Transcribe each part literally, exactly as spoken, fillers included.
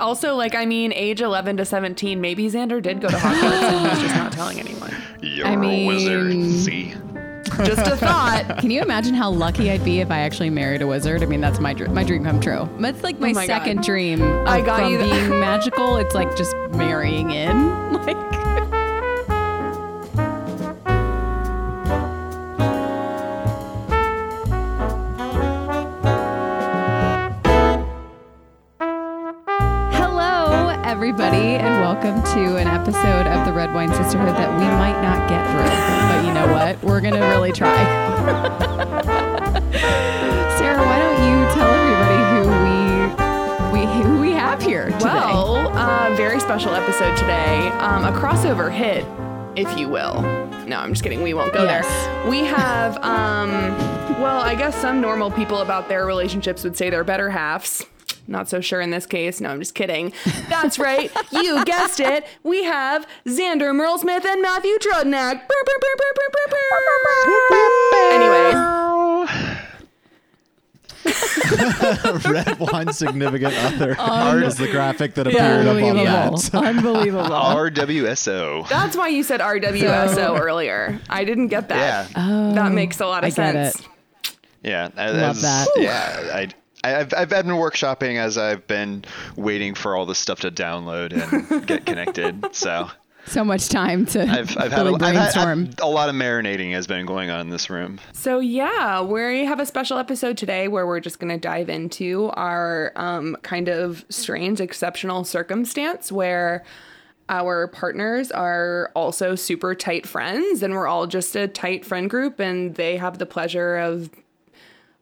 Also, like, I mean, age eleven to seventeen, maybe Xander did go to Hogwarts and he's just not telling anyone. You're I mean, a wizard, see? Just a thought. Can you imagine how lucky I'd be if I actually married a wizard? I mean, that's my dr- my dream come true. That's like my, oh my second God. dream. Of, I got from you. Th- being magical, it's like just marrying in. Like... Everybody, and welcome to an episode of the Red Wine Sisterhood that we might not get through, but you know what? We're going to really try. Sarah, why don't you tell everybody who we, we, who we have here today? Well, a uh, very special episode today, um, a crossover hit, if you will. No, I'm just kidding. We won't go yes. there. We have, um, well, I guess some normal people about their relationships would say they're better halves. Not so sure in this case. No, I'm just kidding. That's right. You guessed it. We have Xander Merle Smith and Matthew Trudnak. Anyway. Red Wine Significant Other. R is the graphic that appeared up on that. Unbelievable. R W S O. That's why you said R W S O earlier. I didn't get that. Yeah. Oh, that makes a lot of I sense. Get it. Yeah. As, Love that. Yeah. I... I've, I've been workshopping as I've been waiting for all this stuff to download and get connected. So so much time to I've, I've really had a, brainstorm. I've had, a lot of marinating has been going on in this room. So yeah, we have a special episode today where we're just going to dive into our um, kind of strange, exceptional circumstance where our partners are also super tight friends and we're all just a tight friend group and they have the pleasure of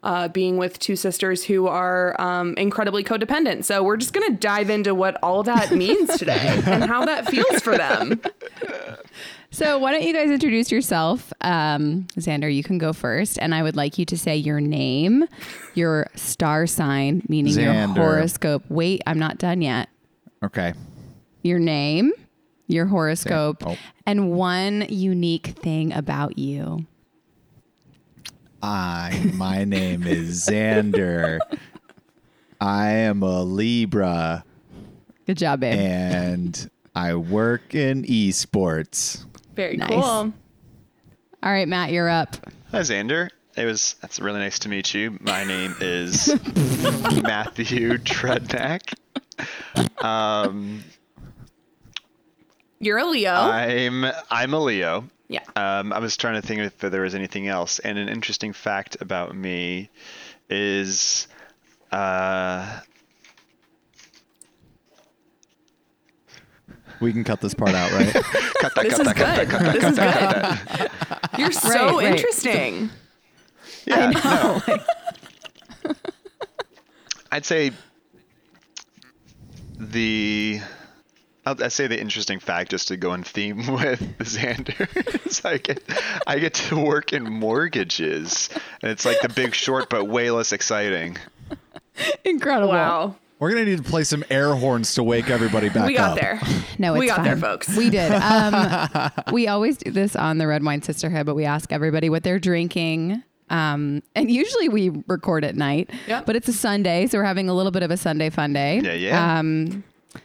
Uh, being with two sisters who are um, incredibly codependent. So we're just going to dive into what all that means today and how that feels for them. So why don't you guys introduce yourself? Um, Xander, you can go first. And I would like you to say your name, your star sign, meaning Xander. Your horoscope. Wait, I'm not done yet. Okay. Your name, your horoscope, oh. and one unique thing about you. I, my name is Xander. I am a Libra. Good job, babe. And I work in esports. Very nice. Cool. All right, Matt, you're up. Hi, Xander. It was, that's really nice to meet you. My name is Matthew Trudnak. Um, you're a Leo. I'm, I'm a Leo. Yeah. Um, I was trying to think if there was anything else. And an interesting fact about me is uh... we can cut this part out, right? Cut that, this cut that, cut that, cut that, cut that, cut that. You're so right, interesting. Right. Yeah, I know. No. I'd say the I say the interesting fact just to go in theme with Xander is I get, I get to work in mortgages, and it's like The Big Short, but way less exciting. Incredible. Wow. We're going to need to play some air horns to wake everybody back up. We got up. there. No, it's We got fine. there, folks. We did. Um, we always do this on the Red Wine Sisterhood, but we ask everybody what they're drinking. Um, and usually we record at night, yep. but it's a Sunday, so we're having a little bit of a Sunday fun day. Yeah, yeah. Um,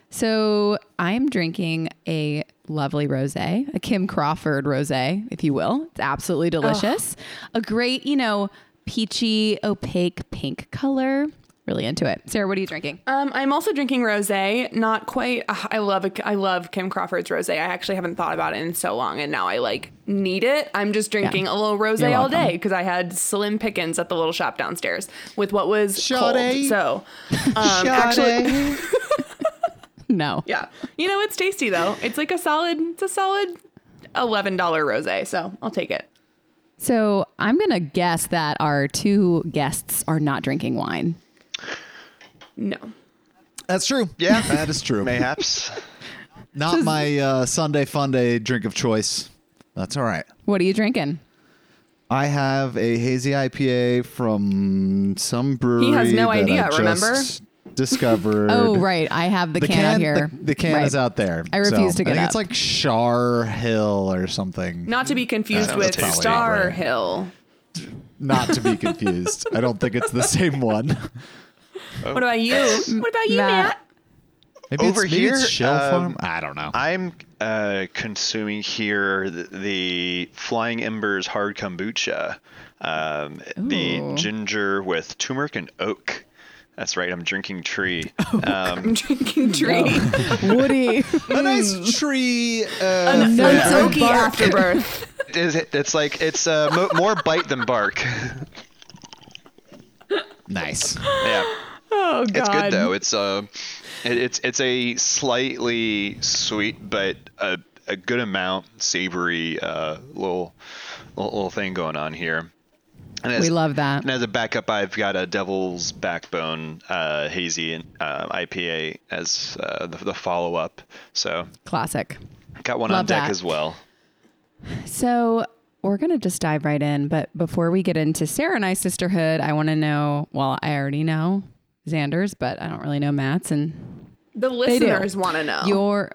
So I'm drinking a lovely rosé, a Kim Crawford rosé, if you will. It's absolutely delicious. Oh. A great, you know, peachy, opaque pink color. Really into it. Sarah, what are you drinking? Um, I'm also drinking rosé. Not quite. Uh, I love a, I love Kim Crawford's rosé. I actually haven't thought about it in so long, and now I like need it. I'm just drinking yeah. a little rosé all day because I had Slim Pickens at the little shop downstairs with what was Shoddy. cold. So um, actually. No. Yeah. You know, it's tasty though. It's like a solid, it's a solid eleven dollars rosé. So I'll take it. So I'm going to guess that our two guests are not drinking wine. No. That's true. Yeah, that is true. Mayhaps. Not my uh, Sunday fun day drink of choice. That's all right. What are you drinking? I have a hazy I P A from some brewery. He has no idea, remember? Discovered. Oh, right. I have the, the can, can out here. The, the can right. is out there. I refuse so. to get I think up. It's like Shar Hill or something. Not to be confused uh, with Star right. Hill. Not to be confused. I don't think it's the same one. What about you? What about you, Matt? Matt? Maybe over it's, here, maybe it's shell um, farm. I don't know. I'm uh, consuming here the, the Flying Embers hard kombucha, um, the ginger with turmeric and oak. That's right. I'm drinking tree. Um, I'm drinking tree. No. Woody. A nice tree. Uh, An oaky afterbirth. Is it, it's like it's uh, mo- more bite than bark. Nice. Yeah. Oh God. It's good though. It's uh, it, it's it's a slightly sweet but a a good amount savory uh little little, little thing going on here. And as, we love that. And as a backup, I've got a Devil's Backbone uh, hazy uh, I P A as uh, the, the follow-up. So classic. Got one love on deck that. As well. So we're going to just dive right in. But before we get into Sarah and I Sisterhood, I want to know, well, I already know Xander's, but I don't really know Matt's. And the listeners want to know. Your...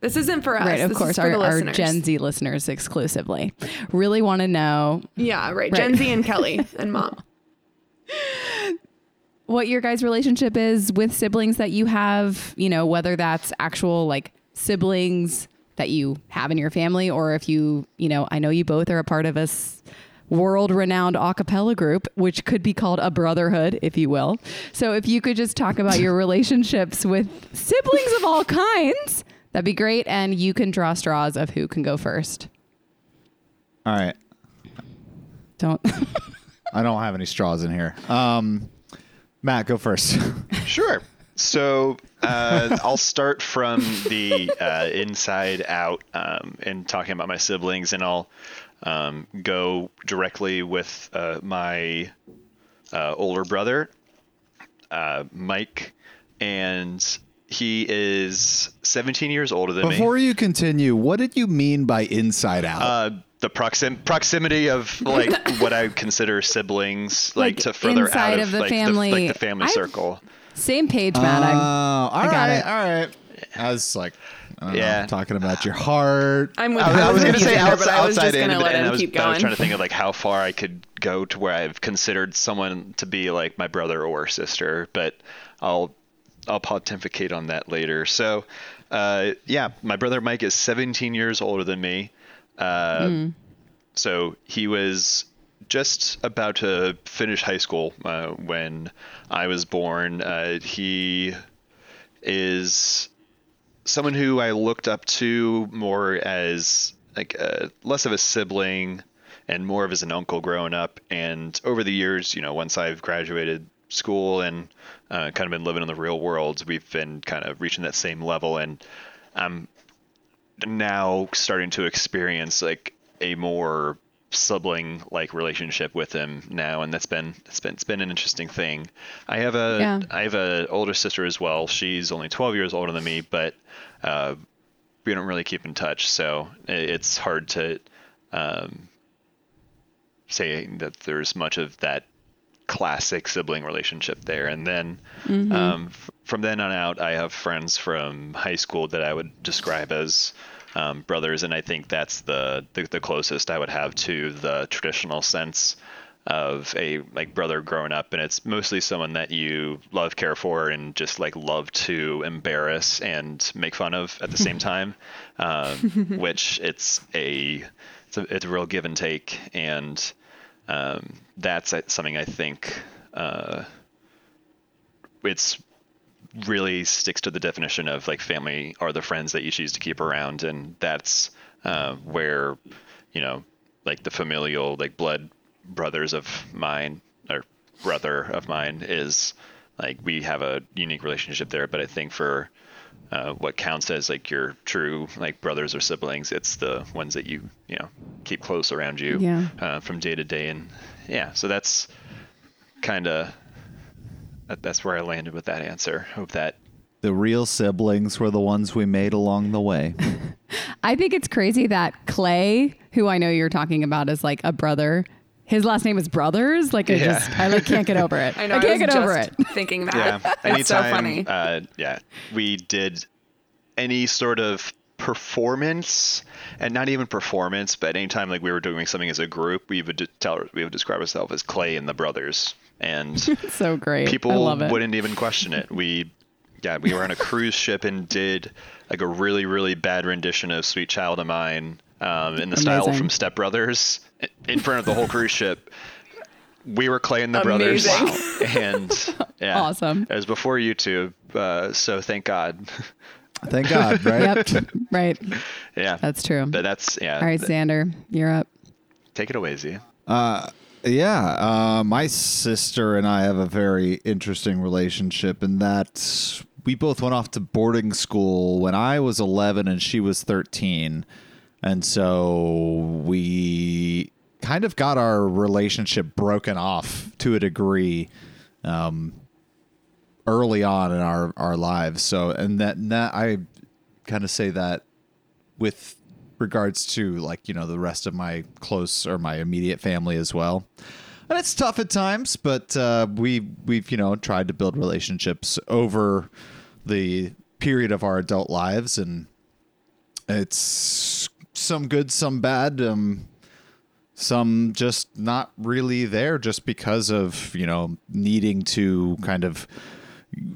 This isn't for us. Right, of this course, is for our, the our Gen Z listeners exclusively. Really want to know. Yeah, right. right. Gen Z and Kelly and Mom. What your guys' relationship is with siblings that you have, you know, whether that's actual like siblings that you have in your family or if you, you know, I know you both are a part of a world-renowned a cappella group, which could be called a brotherhood, if you will. So if you could just talk about your relationships with siblings of all kinds... That'd be great, and you can draw straws of who can go first. All right. Don't. I don't have any straws in here. Um, Matt, go first. Sure. So uh, I'll start from the uh, inside out um, in talking about my siblings, and I'll um, go directly with uh, my uh, older brother, uh, Mike, and... He is seventeen years older than Before me. Before you continue, what did you mean by inside out? Uh, the proxim- proximity of like what I consider siblings, like, like to further out of, of the like, family, the, like the family I've, circle. Same page, Matt. Oh, uh, all I got right, it. all right. I was like, I don't yeah, know, talking about your heart. I'm with. I, I was going to say there, outside, I was outside in, but and I was, I was trying to think of like how far I could go to where I've considered someone to be like my brother or sister, but I'll. I'll pontificate on that later. So, uh, yeah, my brother Mike is seventeen years older than me. Uh, mm. So he was just about to finish high school uh, when I was born. Uh, he is someone who I looked up to more as like a, less of a sibling and more of as an uncle growing up. And over the years, you know, once I've graduated school and uh, kind of been living in the real world, we've been kind of reaching that same level, and I'm now starting to experience like a more sibling like relationship with him now, and that's been it's been it's been an interesting thing. I have a yeah. I have an older sister as well. She's only twelve years older than me, but uh, we don't really keep in touch, so it's hard to um, say that there's much of that classic sibling relationship there. And then mm-hmm. um, f- from then on out, I have friends from high school that I would describe as um, brothers. And I think that's the, the, the closest I would have to the traditional sense of a like brother growing up. And it's mostly someone that you love, care for, and just like love to embarrass and make fun of at the same time, um, which it's a, it's a, it's a real give and take. And Um, that's something I think uh, it's really sticks to the definition of like family are the friends that you choose to keep around, and that's uh, where you know like the familial like blood brothers of mine or brother of mine is like we have a unique relationship there. But I think for uh, what counts as like your true like brothers or siblings, it's the ones that you you know keep close around you yeah. uh, from day to day, and yeah. So that's kind of that's where I landed with that answer. Hope that the real siblings were the ones we made along the way. I think it's crazy that Clay, who I know you're talking about, is like a brother. His last name is Brothers. Like I yeah. just, I like can't get over it. I know. I can't I was get just over it. Thinking that. Yeah. Anytime, it's so funny. Uh, yeah, we did any sort of performance, and not even performance, but anytime like we were doing something as a group, we would tell, we would describe ourselves as Clay and the Brothers, and so great. People I love it. Wouldn't even question it. We Yeah, we were on a cruise ship and did like a really, really bad rendition of Sweet Child of Mine um, in the Amazing. style from Step Brothers in front of the whole cruise ship. We were Clay and the Amazing. Brothers. And yeah, awesome. It was before YouTube, uh, so thank God. Thank God, right? Yep, right. Yeah. That's true. But that's, yeah. All right, Xander, you're up. Take it away, Z. Uh, yeah. Uh, my sister and I have a very interesting relationship in that we both went off to boarding school when I was eleven and she was thirteen. And so we kind of got our relationship broken off to a degree, um, early on in our, our lives. So, and that, and that I kind of say that with regards to like, you know, the rest of my close or my immediate family as well. And it's tough at times, but, uh, we, we've, you know, tried to build relationships over the period of our adult lives, and it's some good, some bad, um, some just not really there just because of, you know, needing to kind of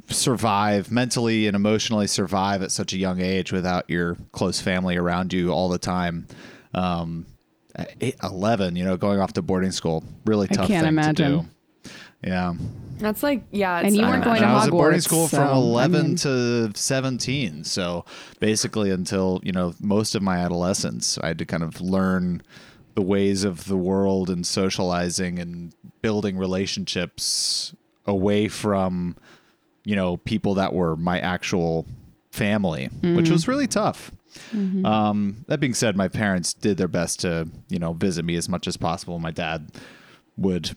survive mentally and emotionally survive at such a young age without your close family around you all the time. Um, at eight, eleven, you know, going off to boarding school, really tough I can't thing imagine. To do. Yeah. That's like, yeah. It's, and you weren't going know. to Hogwarts. I was at boarding school so, from eleven I mean. to seventeen. So basically until, you know, most of my adolescence, I had to kind of learn the ways of the world and socializing and building relationships away from, you know, people that were my actual family, mm-hmm. which was really tough. Mm-hmm. Um, that being said, my parents did their best to, you know, visit me as much as possible. My dad would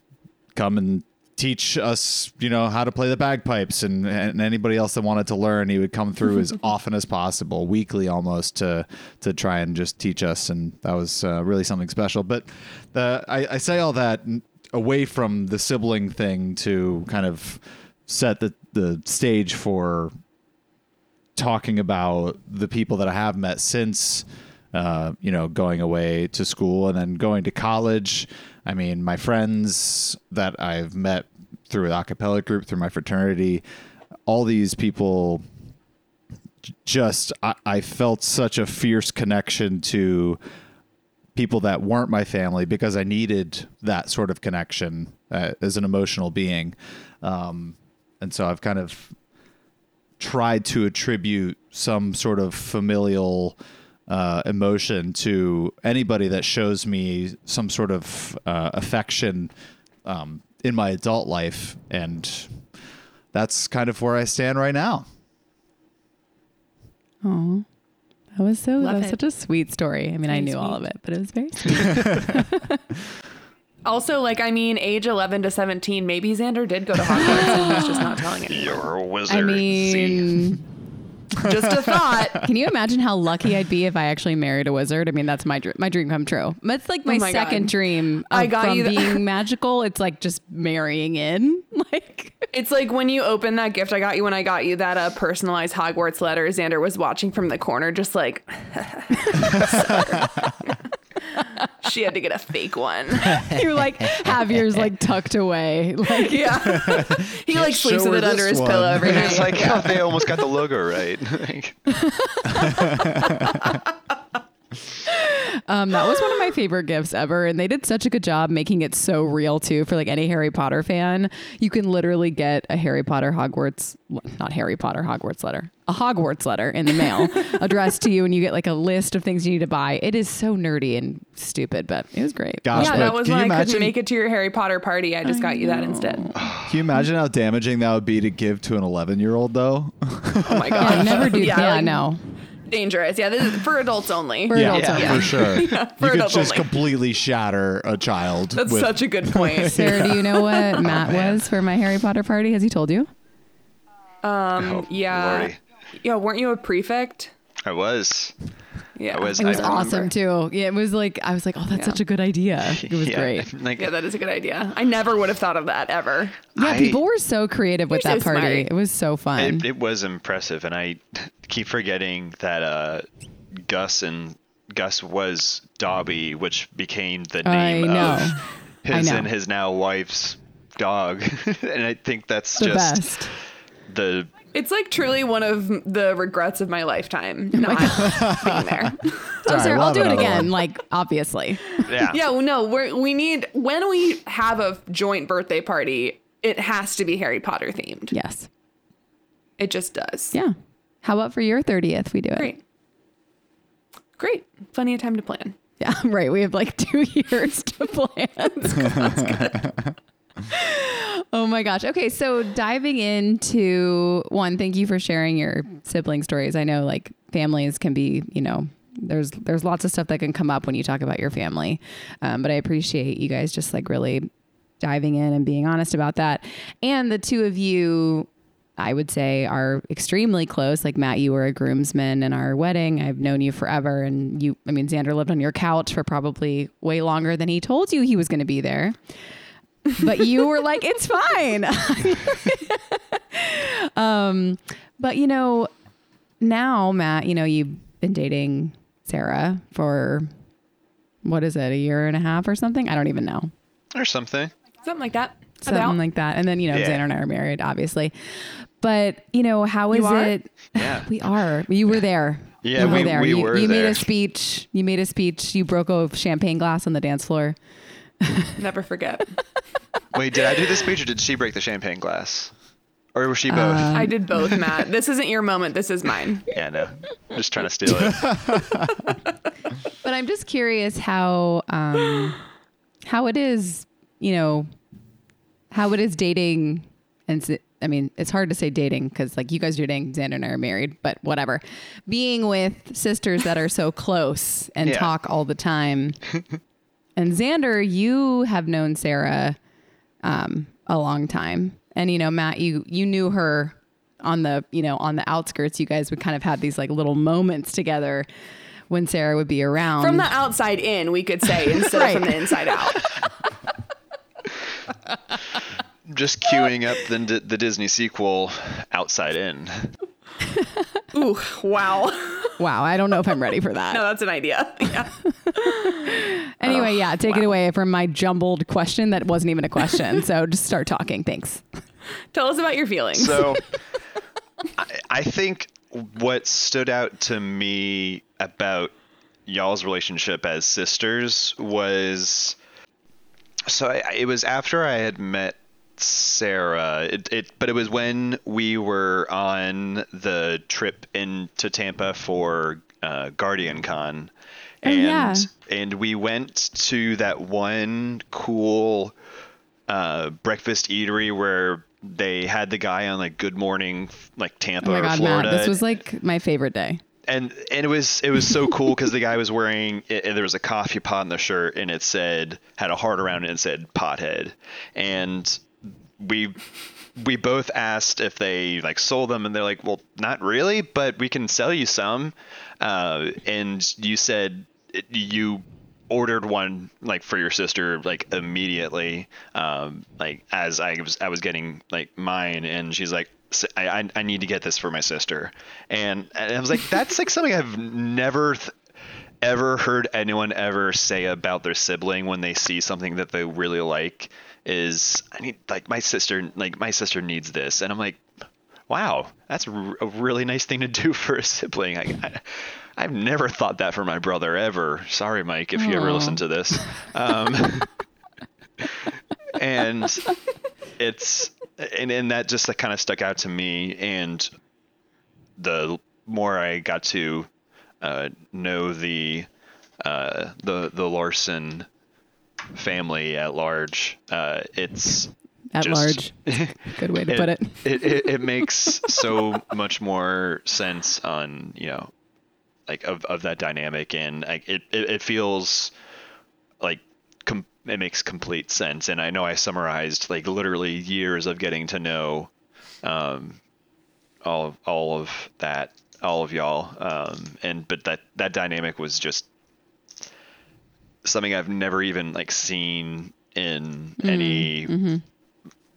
come and teach us, you know, how to play the bagpipes, and, and anybody else that wanted to learn, he would come through as often as possible, weekly almost, to to try and just teach us. And that was uh, really something special. But the I, I say all that away from the sibling thing to kind of set the, the stage for talking about the people that I have met since, uh, you know, going away to school and then going to college. I mean, my friends that I've met through an a cappella group, through my fraternity, all these people, just I, I felt such a fierce connection to people that weren't my family because I needed that sort of connection uh, as an emotional being. Um, and so I've kind of tried to attribute some sort of familial Uh, emotion to anybody that shows me some sort of uh, affection um, in my adult life. And that's kind of where I stand right now. Oh, that was so, Love that was it. such a sweet story. I mean, very I knew sweet. all of it, but it was very sweet. Also, like, I mean, age eleven to seventeen, maybe Xander did go to Hogwarts and was just not telling anyone. You're a wizard. I mean... See? Just a thought. Can you imagine how lucky I'd be if I actually married a wizard? I mean, that's my dr- my dream come true. That's like my, oh my second God. dream. Of, I got from you th- being magical. It's like just marrying in. Like it's like when you open that gift I got you when I got you that uh, personalized Hogwarts letter. Xander was watching from the corner, just like. She had to get a fake one. You're like, have yours like tucked away. Like, yeah. He like sleeps with it under his one. pillow every night. It's like, yeah. Oh, they almost got the logo right. um, that was one of my favorite gifts ever. And they did such a good job making it so real too. For like any Harry Potter fan, you can literally get a Harry Potter Hogwarts, not Harry Potter Hogwarts letter. A Hogwarts letter in the mail addressed to you, and you get like a list of things you need to buy. It is so nerdy and stupid, but it was great. Gosh, yeah, that was when I imagine? couldn't make it to your Harry Potter party. I just I got know. you that instead. Can you imagine how damaging that would be to give to an eleven-year-old, though? Oh my god, yeah, never do. Yeah, that. Yeah, like, no, dangerous. Yeah, this is for adults only. For yeah, adults yeah, only. Yeah, for sure. Yeah, for you could just only. completely shatter a child. That's with... such a good point, Sarah. Do you know what Matt oh, was for my Harry Potter party? Has he told you? Um. Oh, yeah. Lordy. Yeah, weren't you a prefect? I was. Yeah, I was. It was I awesome too. Yeah, it was like I was like, oh, that's yeah. such a good idea. It was yeah, great. Like, yeah, that is a good idea. I never would have thought of that ever. Yeah, I, people were so creative with that so party. Smart. It was so fun. It, it was impressive, and I keep forgetting that uh, Gus and Gus was Dobby, which became the name of his and his now wife's dog, and I think that's the just best. the. It's like truly one of the regrets of my lifetime not being there. I'm sorry, I'll do it again, like, obviously. Yeah, yeah. Well, no, we we need, when we have a joint birthday party, it has to be Harry Potter themed. Yes. It just does. Yeah. How about for your thirtieth we do it? Great. Great. Plenty of time to plan. Yeah, right. We have like two years to plan. That's good. Oh my gosh. Okay, so diving into one, thank you for sharing your sibling stories. I know, like, families can be, you know, there's there's lots of stuff that can come up when you talk about your family. Um, but I appreciate you guys just like really diving in and being honest about that. And the two of you, I would say, are extremely close. Like, Matt, you were a groomsman in our wedding. I've known you forever. And you, I mean, Xander lived on your couch for probably way longer than he told you he was going to be there. But you were like, it's fine. um, but, you know, now, Matt, you know, you've been dating Sarah for, what is it, a year and a half or something? I don't even know. Or something. Something like that. Something About. like that. And then, you know, yeah. Xander and I are married, obviously. But, you know, how is it? Yeah. We are. You were there. Yeah, we were we, there. We you were you there. made a speech. You made a speech. You broke a champagne glass on the dance floor. Never forget. Wait, did I do the speech or did she break the champagne glass? Or was she both? Um, I did both, Matt. This isn't your moment. This is mine. Yeah, no. I'm just trying to steal it. But I'm just curious how um, how it is, you know, how it is dating. And I mean, it's hard to say dating because, like, you guys are dating, Xander and I are married, but whatever. Being with sisters that are so close and yeah. talk all the time. And Xander, you have known Sarah um, a long time. And, you know, Matt, you, you knew her on the, you know, on the outskirts. You guys would kind of have these like little moments together when Sarah would be around. From the outside in, we could say, instead right. of from the inside out. Just queuing up the, D- the Disney sequel, Outside In. Ooh, wow. Wow, I don't know if I'm ready for that. No, that's an idea. Yeah. Anyway, oh, yeah, take wow. it away from my jumbled question that wasn't even a question. So just start talking. Thanks. Tell us about your feelings. So I, I think what stood out to me about y'all's relationship as sisters was... So I, it was after I had met Sarah, it, it, but it was when we were on the trip into Tampa for uh, GuardianCon, and oh, yeah. and we went to that one cool uh, breakfast eatery where they had the guy on like Good Morning, like Tampa oh my God, or Florida. Matt, this was like my favorite day. And and it was it was so cool because the guy was wearing it, and there was a coffee pot in the shirt, and it said had a heart around it and said pothead, and we we both asked if they like sold them, and they're like, well, not really, but we can sell you some, uh, and you said it, you ordered one like for your sister like immediately, um, like as I was I was getting like mine, and she's like. So I I need to get this for my sister, and, and I was like, that's like something I've never th- ever heard anyone ever say about their sibling when they see something that they really like is I need like my sister like my sister needs this, and I'm like, wow, that's r- a really nice thing to do for a sibling. I, I I've never thought that for my brother ever. Sorry, Mike, if Aww. you ever listen to this, um, and it's. And and that just like, kind of stuck out to me. And the more I got to uh, know the uh, the the Larson family at large, uh, it's at just, large. Good way to it, put it. It, it. It makes so much more sense on you know like of, of that dynamic, and like it, it, it feels like. Com- it makes complete sense, and I know I summarized like literally years of getting to know um all of all of that all of y'all um and but that that dynamic was just something I've never even like seen in mm-hmm. any mm-hmm.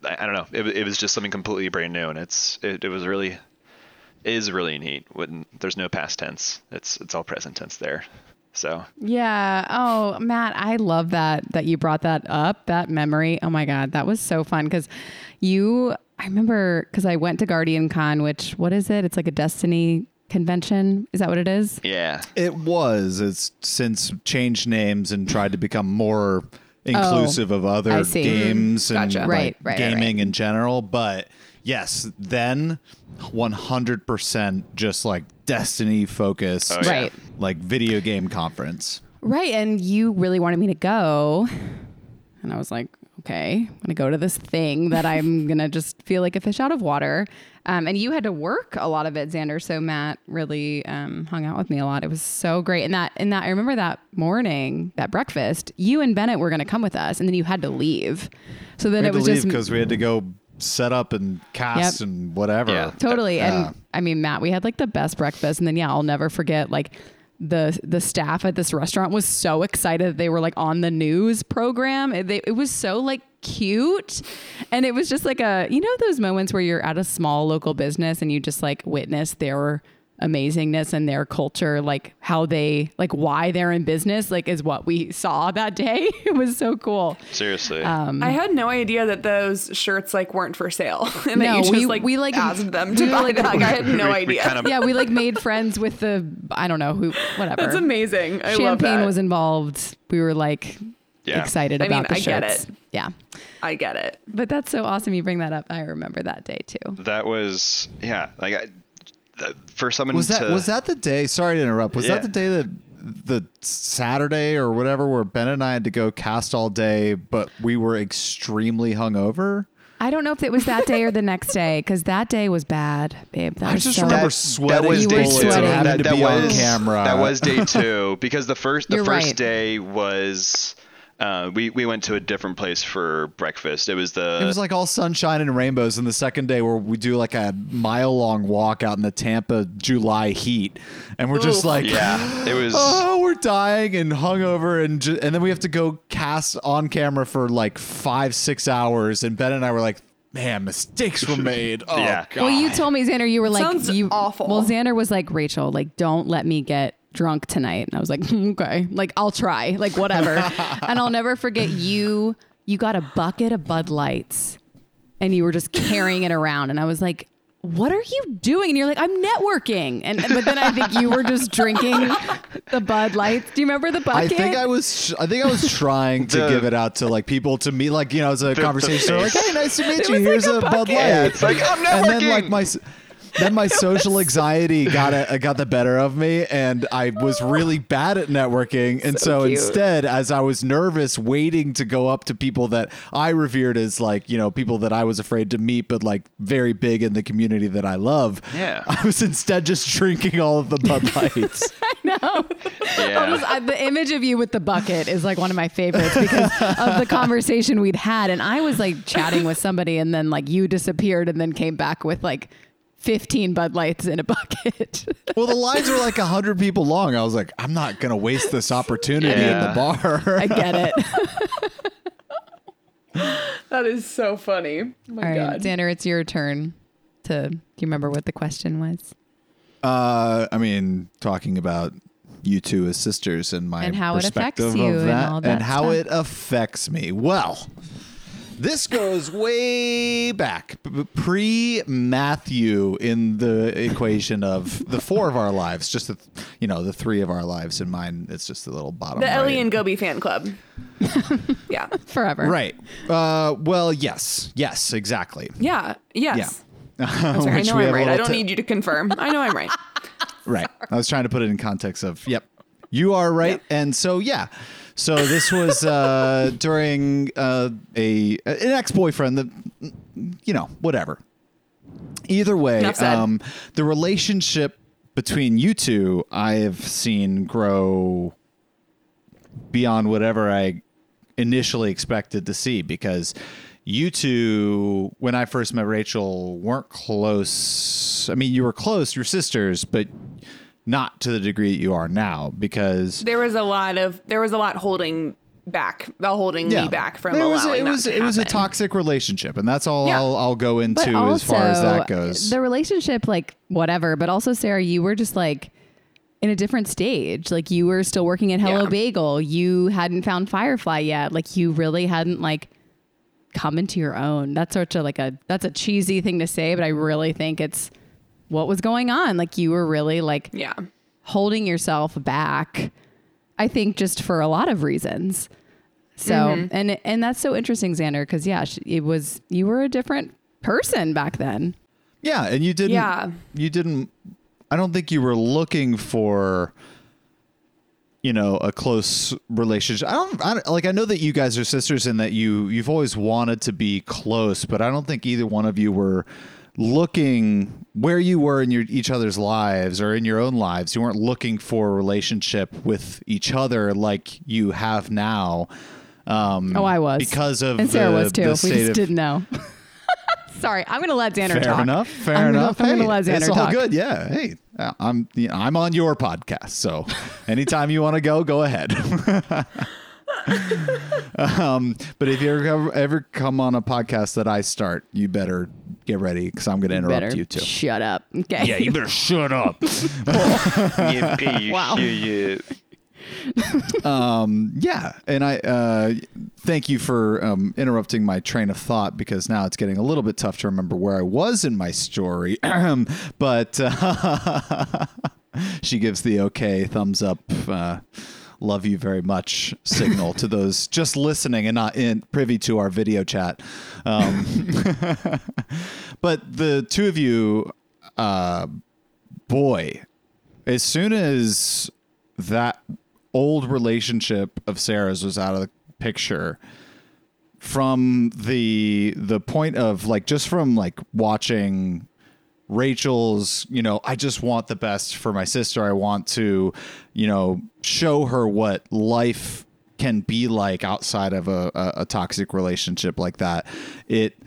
I, I don't know it, it was just something completely brand new, and it's it, it was really it is really neat when there's no past tense, it's it's all present tense there. So, yeah. Oh, Matt, I love that, that you brought that up, that memory. Oh my God, that was so fun. Cause you, I remember because I went to GuardianCon, which, what is it? It's like a Destiny convention. Is that what it is? Yeah. It was. It's since changed names and tried to become more inclusive oh, of other games mm-hmm. gotcha. and right, like, right, gaming right. in general. But yes, then one hundred percent just like Destiny focused, oh, yeah. right. like video game conference. Right. And you really wanted me to go. And I was like, okay, I'm going to go to this thing that I'm going to just feel like a fish out of water. Um, and you had to work a lot of it, Xander. So Matt really um, hung out with me a lot. It was so great. And that, and that, I remember that morning, that breakfast, you and Bennett were going to come with us, and then you had to leave. So then it was just because we had to go set up and cast yep. and whatever. Yeah. Totally. Yeah. And I mean, Matt, we had like the best breakfast. And then, yeah, I'll never forget, like, The the staff at this restaurant was so excited that they were like on the news program. It, they, it was so like cute. And it was just like a, you know, those moments where you're at a small local business and you just like witness their amazingness and their culture, like how they, like why they're in business, like is what we saw that day. It was so cool. Seriously. Um, I had no idea that those shirts like weren't for sale. And no, that you just we, like, we, like asked them to we, buy like, them. Like, I had no we, idea. We kind of yeah, we like made friends with the, I don't know who, whatever. That's amazing. I Champagne love that. was involved. We were like yeah. excited I about mean, the I shirts. I get it. Yeah. I get it. But that's so awesome you bring that up. I remember that day too. That was, yeah, like I, for someone was that to, was that the day sorry to interrupt was yeah. that the day that the Saturday or whatever where Ben and I had to go cast all day but we were extremely hungover? I don't know if it was that day or the next day because that day was bad, babe. That I was just so remember sweating. That was day two. That, that, was, that was day two because the first the You're first right. day was Uh, we, we went to a different place for breakfast. It was the... It was like all sunshine and rainbows. And the second day where we do like a mile long walk out in the Tampa July heat. And we're Ooh. just like, yeah, it was, oh, we're dying and hungover. And ju- and then we have to go cast on camera for like five, six hours. And Ben and I were like, man, mistakes were made. Oh, yeah. God. Well, you told me, Xander, you were like... Sounds you, awful. Well, Xander was like, Rachel, like, don't let me get drunk tonight. And I was like, okay, like I'll try, like whatever. And I'll never forget you, you got a bucket of Bud Lights and you were just carrying it around. And I was like, what are you doing? And you're like, I'm networking. And, and but then I think you were just drinking the Bud Lights. Do you remember the bucket? I think I was, I think I was trying to the, give it out to like people to meet, like, you know, it was a the, conversation. The so like, hey, nice to meet it you. Here's like a, a Bud Light. Yeah, it's like, I'm networking. And then like my... Then my social anxiety got a, got the better of me, and I was really bad at networking. And so, so instead, as I was nervous, waiting to go up to people that I revered as like, you know, people that I was afraid to meet, but like very big in the community that I love. Yeah, I was instead just drinking all of the Bud Lights. I know. Yeah. Almost, I, the image of you with the bucket is like one of my favorites because of the conversation we'd had. And I was like chatting with somebody, and then like you disappeared and then came back with like fifteen Bud Lights in a bucket. Well, the lines were like one hundred people long. I was like, I'm not going to waste this opportunity yeah. in the bar. I get it. That is so funny. Oh my All God. Right, Xander, it's your turn to... Do you remember what the question was? Uh, I mean, talking about you two as sisters and my and how perspective it affects you of that. And, all that and how stuff. It affects me. Well... This goes way back, pre-Matthew in the equation of the four of our lives, just, the, you know, the three of our lives and mine. It's just the little bottom The right. Ellie and Gobi fan club. Yeah. Forever. Right. Uh, well, yes. Yes, exactly. Yeah. Yes. Yeah. I'm sorry, I know I'm right. I don't t- need you to confirm. I know I'm right. Right. Sorry. I was trying to put it in context of, yep, you are right. Yep. And so, yeah. So this was uh, during uh, a an ex-boyfriend that, you know, whatever. Either way, um, the relationship between you two, I have seen grow beyond whatever I initially expected to see because you two, when I first met Rachel, weren't close. I mean, you were close, you're sisters, but... Not to the degree you are now, because there was a lot of there was a lot holding back, holding yeah. me back from allowing that to happen. It was it was a toxic relationship, and that's all yeah. I'll, I'll go into but also, as far as that goes. The relationship, like whatever, but also Sarah, you were just like in a different stage. Like you were still working at Hello yeah. Bagel. You hadn't found Firefly yet. Like you really hadn't like come into your own. That's such a, like a, that's a cheesy thing to say, but I really think it's what was going on. Like you were really like yeah. holding yourself back. I think just for a lot of reasons. So, mm-hmm. and, and that's so interesting, Xander. Cause yeah, it was, you were a different person back then. Yeah. And you didn't, yeah. you didn't, I don't think you were looking for, you know, a close relationship. I don't, I don't like, I know that you guys are sisters and that you, you've always wanted to be close, but I don't think either one of you were looking where you were in your each other's lives or in your own lives. You weren't looking for a relationship with each other like you have now. Um, oh, I was. Because of and Sarah the, was too. We just of, didn't know. Sorry, I'm going to let Xander fair talk. Fair enough. Fair I'm enough. Gonna, I'm hey, going to let Xander it's all talk. Good. Yeah. Hey, I'm you know, I'm on your podcast, so anytime you want to go, go ahead. um, but if you ever ever come on a podcast that I start, you better get ready because I'm going to interrupt better you too. Shut up. Okay. Yeah, you better shut up. Wow. um, yeah, and I uh, thank you for um, interrupting my train of thought because now it's getting a little bit tough to remember where I was in my story. But uh, she gives the okay thumbs up. Uh, love you very much signal to those just listening and not in privy to our video chat. Um, but the two of you, uh, boy, as soon as that old relationship of Sarah's was out of the picture, from the, the point of like, just from like watching Rachel's, you know, I just want the best for my sister. I want to, you know, show her what life can be like outside of a, a, a toxic relationship like that. It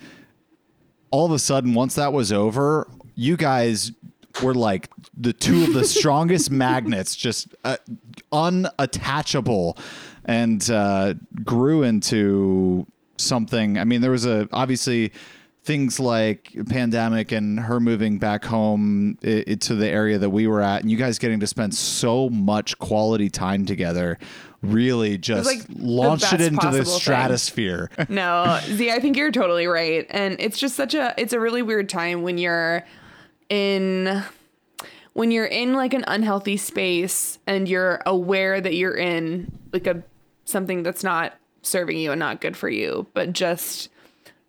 all of a sudden, once that was over, you guys were like the two of the strongest magnets, just uh, unattachable, and uh, grew into something. I mean, there was a obviously things like pandemic and her moving back home it, it, to the area that we were at, and you guys getting to spend so much quality time together really just it like launched it into the stratosphere. No, Z, I think you're totally right. And it's just such a, it's a really weird time when you're in, when you're in like an unhealthy space and you're aware that you're in like a, something that's not serving you and not good for you, but just,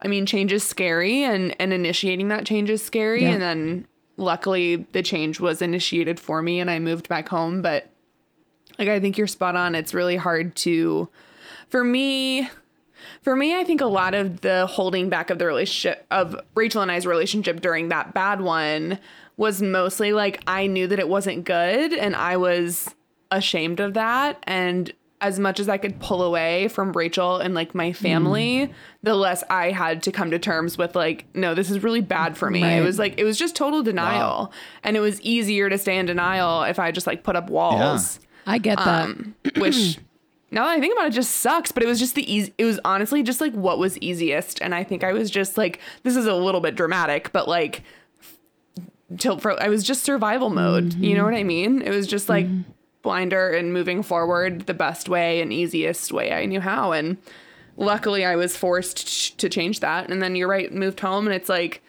I mean, change is scary and, and initiating that change is scary. Yeah. And then luckily the change was initiated for me and I moved back home. But like, I think you're spot on. It's really hard to, for me, for me, I think a lot of the holding back of the relationship of Rachel and I's relationship during that bad one was mostly like, I knew that it wasn't good and I was ashamed of that. And as much as I could pull away from Rachel and like my family, mm. the less I had to come to terms with like, no, this is really bad for me. Right. It was like, it was just total denial. Wow. And it was easier to stay in denial if I just like put up walls. Yeah. I get um, that. Which now that I think about it, it just sucks, but it was just the easy, it was honestly just like what was easiest. And I think I was just like, this is a little bit dramatic, but like till for, I was just survival mode. Mm-hmm. You know what I mean? It was just like, mm-hmm. blinder and moving forward the best way and easiest way I knew how. And luckily I was forced to change that. And then you're right, moved home. And it's like,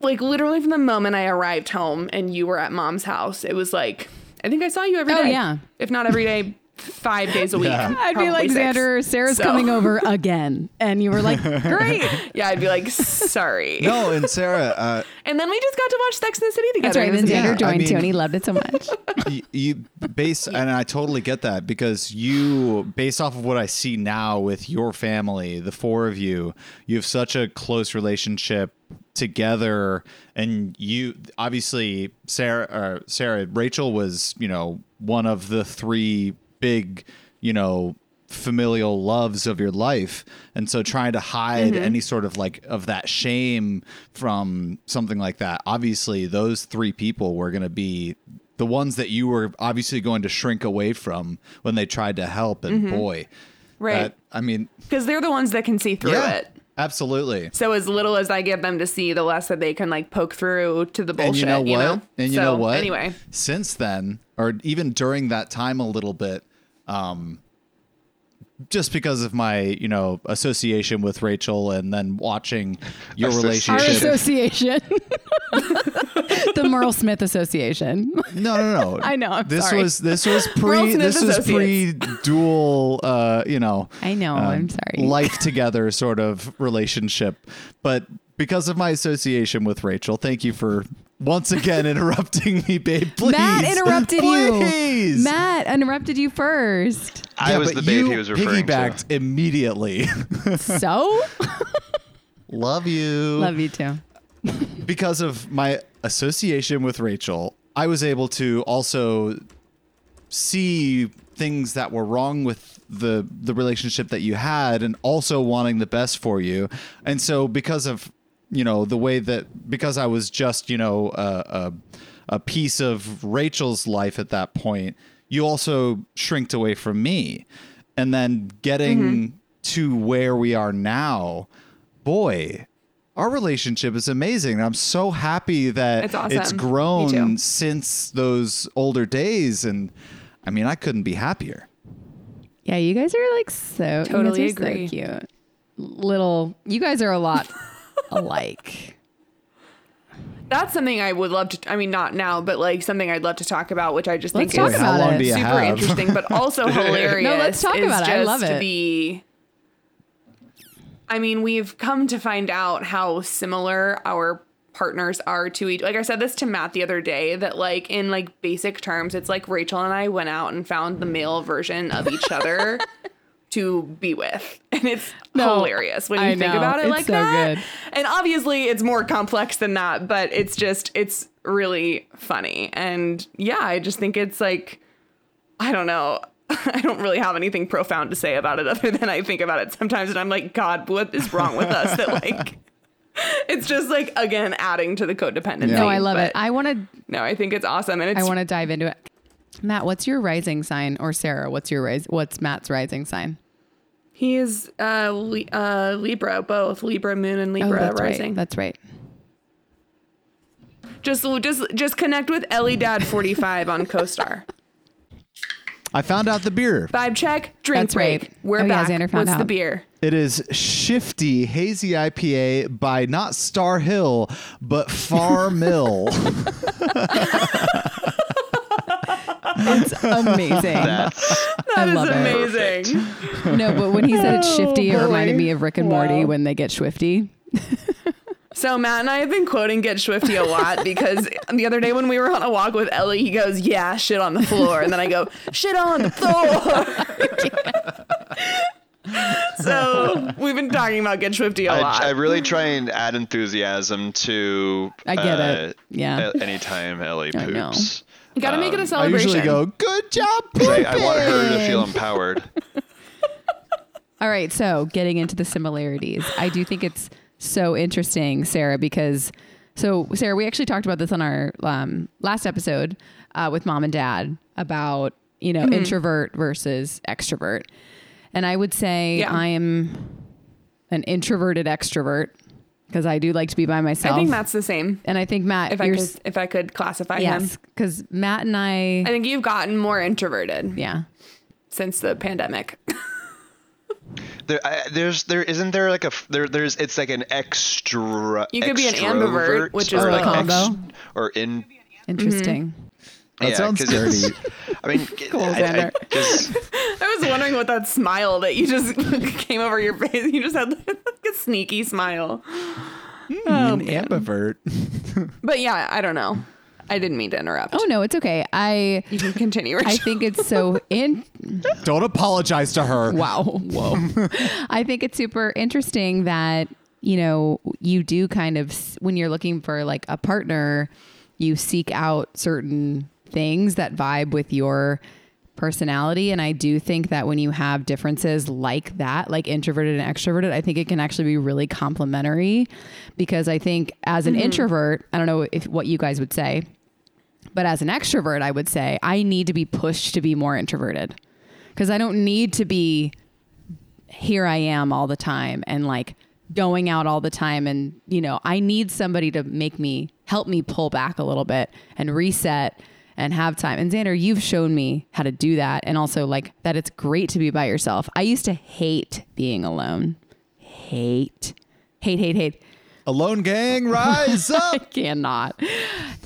like literally from the moment I arrived home and you were at mom's house, it was like, I think I saw you every oh, day. Yeah. If not every day, five days a week. Yeah. I'd be like, six. Xander, Sarah's so. coming over again. And you were like, great. Yeah. I'd be like, sorry. No. And Sarah, uh, and then we just got to watch Sex and the City together. That's right. And Xander yeah, joined I mean, too, and he loved it so much. You, you base, yeah. and I totally get that because you, based off of what I see now with your family, the four of you, you have such a close relationship together. And you, obviously Sarah, or Sarah, Rachel was, you know, one of the three big, you know, familial loves of your life. And so trying to hide mm-hmm. any sort of like of that shame from something like that, obviously those three people were going to be the ones that you were obviously going to shrink away from when they tried to help. And mm-hmm. boy, right. That, I mean, because they're the ones that can see through yeah, it. Absolutely. So as little as I give them to see, the less that they can like poke through to the bullshit. And you know what? You know? And you so, know what? Anyway, since then, or even during that time a little bit, Um, just because of my, you know, association with Rachel and then watching your Associ- relationship. Our association. The Merle Smith Association. No, no, no. I know. I'm this sorry. was this was pre this was pre dual uh, you know. I know, um, I'm sorry. Life together sort of relationship. But because of my association with Rachel, thank you for once again interrupting me, babe. Please. Matt interrupted Please. you. Matt interrupted you first. I yeah, was the babe he was referring piggybacked to. Immediately. So? Love you. Love you too. Because of my association with Rachel, I was able to also see things that were wrong with the the relationship that you had and also wanting the best for you. And so because of you know, the way that, because I was just, you know, uh, a, a piece of Rachel's life at that point, you also shrinked away from me. And then getting mm-hmm. to where we are now, boy, our relationship is amazing. And I'm so happy that it's, awesome. it's grown since those older days. And I mean, I couldn't be happier. Yeah, you guys are like so, totally you guys are agree. so cute. Little, you guys are a lot. alike. That's something I would love to, I mean, not now, but like something I'd love to talk about, which I just think let's is about super have? interesting, but also hilarious. No, let's talk about it. I love it. The, I mean, we've come to find out how similar our partners are to each. Like I said this to Matt the other day, that like in like basic terms, it's like Rachel and I went out and found the male version of each other to be with. And it's no, hilarious when you I think know. about it it's like so that. Good. And obviously it's more complex than that, but it's just, it's really funny. And yeah, I just think it's like, I don't know. I don't really have anything profound to say about it other than I think about it sometimes. And I'm like, God, what is wrong with us? That like, it's just like, again, adding to the codependent. Yeah. No, I love but, it. I want to, no, I think it's awesome. And it's, I want to dive into it. Matt, what's your rising sign? Or Sarah, what's your rise? What's Matt's rising sign? He is uh, li- uh, Libra, both Libra moon and Libra oh, that's rising. Right. That's right. Just, just, just connect with Ellie Dad forty-five on CoStar. I found out the beer. Vibe check, drink that's break. Right. We're oh, back. Yeah, Xander found What's out. the beer? It is Shifty Hazy I P A by not Star Hill, but Far Mill. It's amazing. That's, that I love is amazing. It. No, but when he said it's shifty, it reminded me of Rick and wow. Morty when they get swifty. So Matt and I have been quoting Get Swifty a lot because the other day when we were on a walk with Ellie, he goes, yeah, shit on the floor. And then I go, shit on the floor. So we've been talking about Get Swifty a I, lot. I really try and add enthusiasm to I get uh, it. Yeah. Anytime Ellie poops. You gotta um, make it a celebration. I usually go, good job, pooping. I, I want her to feel empowered. All right, so getting into the similarities. I do think it's so interesting, Sarah, because... So, Sarah, we actually talked about this on our um, last episode uh, with Mom and Dad about, you know, mm-hmm. introvert versus extrovert. And I would say yeah. I am an introverted extrovert because I do like to be by myself. I think Matt's the same. And I think Matt... If, I could, if I could classify yes, him. Yes, because Matt and I... I think you've gotten more introverted. Yeah. Since the pandemic. there, I, there's, there isn't there like a, there, there's, it's like an extra... You could be an ambivert, which is or like a combo. Ex, or in... Interesting. Mm-hmm. That yeah, sounds dirty. I mean, cool, I, I, I, I was wondering what that smile that you just came over your face. You just had like a sneaky smile. Mm, oh, an man. ambivert. But yeah, I don't know. I didn't mean to interrupt. Oh no, it's okay. I you can continue. Rachel. I think it's so in. Don't apologize to her. Wow. Whoa. I think it's super interesting that you know you do kind of when you're looking for like a partner, you seek out certain things that vibe with your personality. And I do think that when you have differences like that, like introverted and extroverted, I think it can actually be really complementary because I think as an mm-hmm. introvert, I don't know if what you guys would say, but as an extrovert, I would say I need to be pushed to be more introverted because I don't need to be here I am all the time and like going out all the time. And, you know, I need somebody to make me help me pull back a little bit and reset and have time. And Xander, you've shown me how to do that. And also like that it's great to be by yourself. I used to hate being alone. Hate, hate, hate, hate. Alone gang, rise up. I cannot.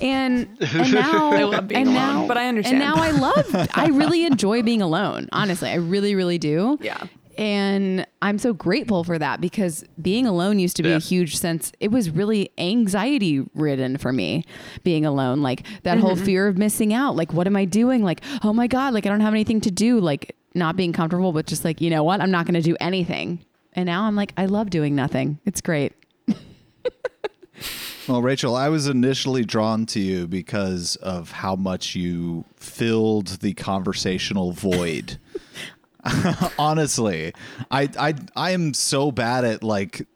And, and now I love being and alone, now, but I understand. And now I love, I really enjoy being alone. Honestly, I really, really do. Yeah. And I'm so grateful for that because being alone used to be yeah. a huge sense. It was really anxiety ridden for me being alone. Like that mm-hmm. whole fear of missing out. Like, what am I doing? Like, oh my God, like I don't have anything to do. Like not being comfortable, but just like, you know what? I'm not going to do anything. And now I'm like, I love doing nothing. It's great. Well, Rachel, I was initially drawn to you because of how much you filled the conversational void. Honestly, I, I, I am so bad at like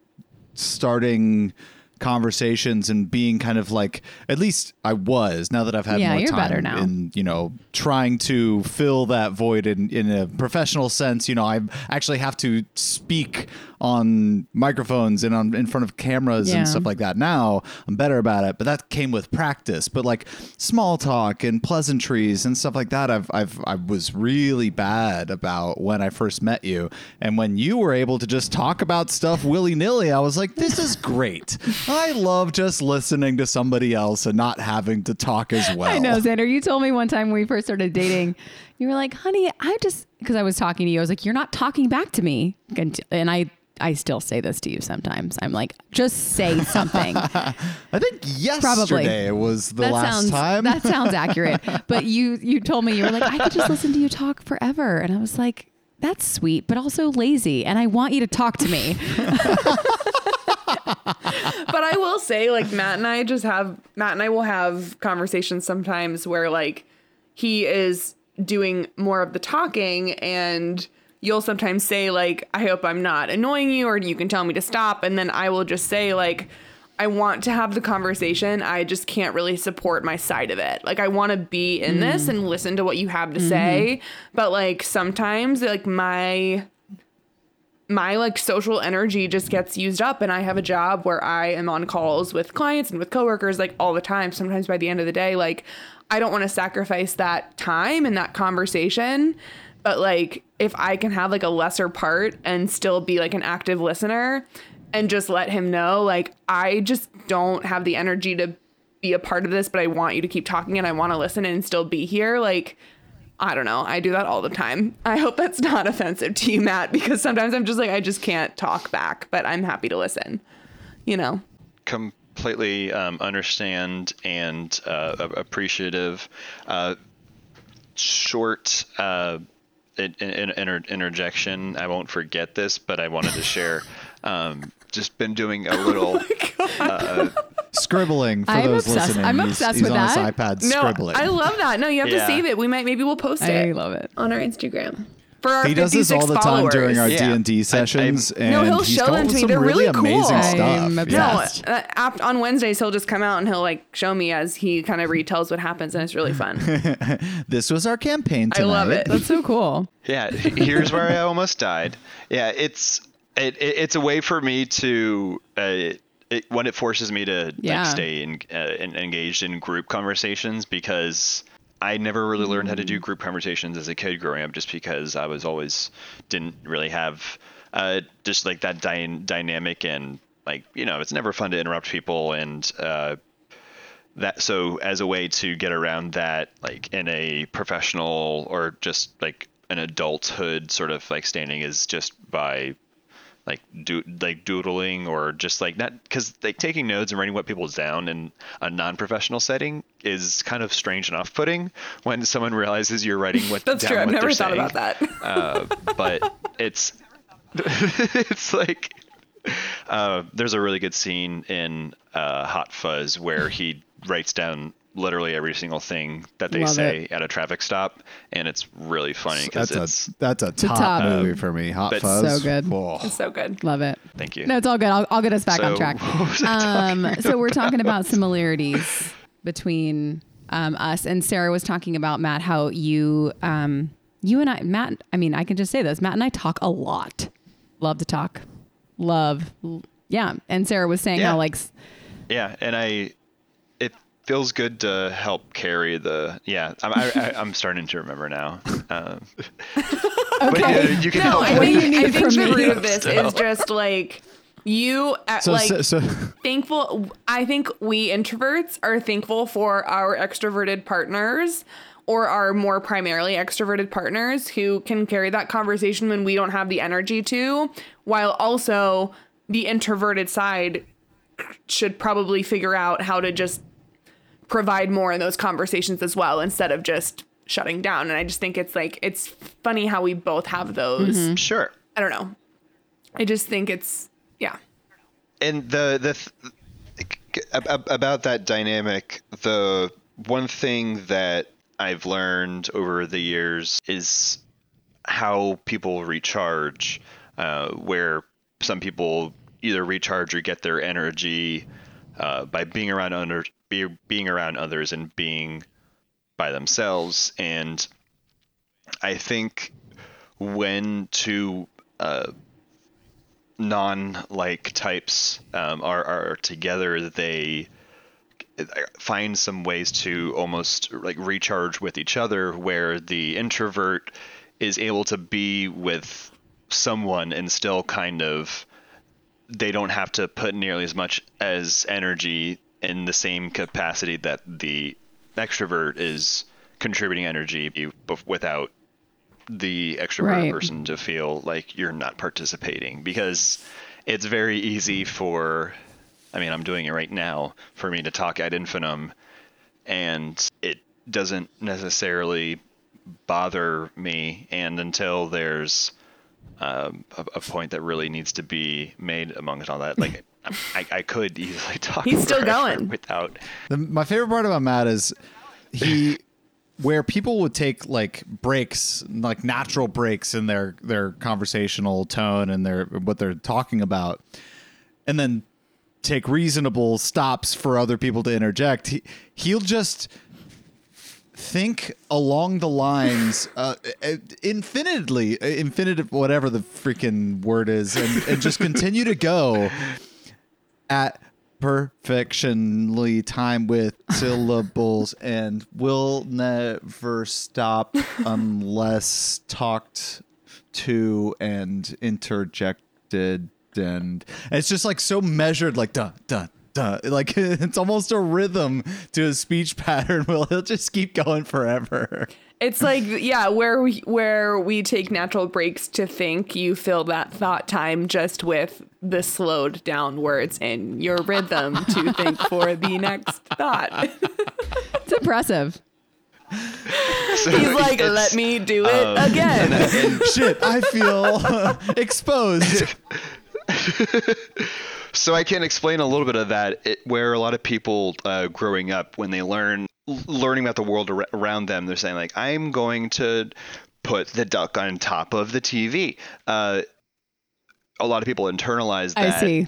starting conversations and being kind of like, at least I was, now that I've had yeah, more you're time better now. In, you know, trying to fill that void in, in a professional sense. You know, I actually have to speak on microphones and on in front of cameras yeah. and stuff like that. Now I'm better about it, but that came with practice. But like small talk and pleasantries and stuff like that, I've, I've, I was really bad about when I first met you. And when you were able to just talk about stuff willy nilly, I was like, this is great. I love just listening to somebody else and not having to talk as well. I know, Xander, you told me one time when we first started dating, you were like, honey, I just, because I was talking to you, I was like, you're not talking back to me. And, and I, I still say this to you sometimes. I'm like, just say something. I think yesterday Probably. was the that last sounds, time. That sounds accurate. But you, you told me, you were like, I could just listen to you talk forever. And I was like, that's sweet, but also lazy. And I want you to talk to me. But I will say, like, Matt and I just have, Matt and I will have conversations sometimes where, like, he is doing more of the talking and you'll sometimes say, like, I hope I'm not annoying you, or you can tell me to stop. And then I will just say, like, I want to have the conversation. I just can't really support my side of it. Like, I want to be in mm. this and listen to what you have to mm-hmm. say. But, like, sometimes, like, my... my like social energy just gets used up, and I have a job where I am on calls with clients and with coworkers like all the time. Sometimes by the end of the day, like I don't want to sacrifice that time and that conversation, but like if I can have like a lesser part and still be like an active listener and just let him know, like, I just don't have the energy to be a part of this, but I want you to keep talking and I want to listen and still be here. Like, I don't know. I do that all the time. I hope that's not offensive to you, Matt, because sometimes I'm just like, I just can't talk back, but I'm happy to listen, you know? Completely um, understand and uh, appreciative. Uh, short uh, in, in, inter- interjection. I won't forget this, but I wanted to share. Um, just been doing a little... Oh my God. Uh, scribbling for I'm those obsessed. listening. I'm obsessed he's, with he's that. He's on his iPad no, scribbling. I love that. No, you have yeah. to save it. We might, maybe we'll post it. I love it. On our Instagram. For our he does this all the time followers. during our yeah. D and D sessions. I, I, and no, he'll show them to me. They're really, really cool. amazing stuff. I'm obsessed. Yeah. No, uh, on Wednesdays, he'll just come out and he'll like show me as he kind of retells what happens, and it's really fun. This was our campaign tonight. I love it. That's so cool. Yeah. Here's where I almost died. Yeah. It's, it, it it's a way for me to, uh, It, when it forces me to yeah. like, stay in, uh, in, engaged in group conversations, because I never really mm. learned how to do group conversations as a kid growing up, just because I was always didn't really have uh, just like that dy- dynamic and like, you know, it's never fun to interrupt people. And uh, that so as a way to get around that, like in a professional or just like an adulthood sort of like standing, is just by like do like doodling or just like not, because like taking notes and writing what people's down in a non-professional setting is kind of strange and off-putting when someone realizes you're writing what that's down true. I've never thought saying. about that. uh, but it's it's like uh, there's a really good scene in uh, Hot Fuzz where he writes down literally every single thing that they Love say it. at a traffic stop, and it's really funny because that's, that's a top, top movie um, for me. Hot Fuzz, so good. Whoa. It's so good. Love it. Thank you. No, it's all good. I'll, I'll get us back so, on track. Um, so about? we're talking about similarities between um, us, and Sarah was talking about, Matt, how you, um, you and I, Matt. I mean, I can just say this. Matt and I talk a lot. Love to talk. Love. Yeah. And Sarah was saying yeah. how like. Yeah, and I. feels good to help carry the. Yeah, I'm. I, I, I'm starting to remember now. Um, okay. You, you can no, help I think, I think the root of this still. is just like you. At, so, like so, so. thankful. I think we introverts are thankful for our extroverted partners, or our more primarily extroverted partners who can carry that conversation when we don't have the energy to, while also the introverted side should probably figure out how to just provide more in those conversations as well, instead of just shutting down. And I just think it's like, it's funny how we both have those. Mm-hmm. Sure. I don't know. I just think it's, yeah. And the, the, th- about that dynamic, the one thing that I've learned over the years is how people recharge, uh, where some people either recharge or get their energy uh, by being around under be, being around others and being by themselves. And I think when two uh, non-like types um, are, are together, they find some ways to almost like recharge with each other, where the introvert is able to be with someone and still kind of, they don't have to put nearly as much as energy in the same capacity that the extrovert is contributing energy, without the extrovert right. person to feel like you're not participating, because it's very easy for, I mean, I'm doing it right now, for me to talk ad infinitum, and it doesn't necessarily bother me. And until there's Um, a, a point that really needs to be made amongst all that, like I, I could easily talk. He's still going without. The, my favorite part about Matt is he, where people would take like breaks, like natural breaks in their their conversational tone and their what they're talking about, and then take reasonable stops for other people to interject. He he'll just. Think along the lines, uh, infinitely, infinitive, whatever the freaking word is, and, and just continue to go at perfectionly timed with syllables and will never stop unless talked to and interjected. And, and it's just like so measured, like duh, duh. Uh, like it's almost a rhythm to his speech pattern. Well, he'll just keep going forever. It's like, yeah, where we where we take natural breaks to think, you fill that thought time just with the slowed down words in your rhythm to think for the next thought. It's impressive. So he's like, let me do it um, again. And, and shit, I feel exposed. So I can explain a little bit of that, it, where a lot of people uh, growing up, when they learn, learning about the world ar- around them, they're saying like, I'm going to put the duck on top of the T V. Uh, a lot of people internalize that. I see.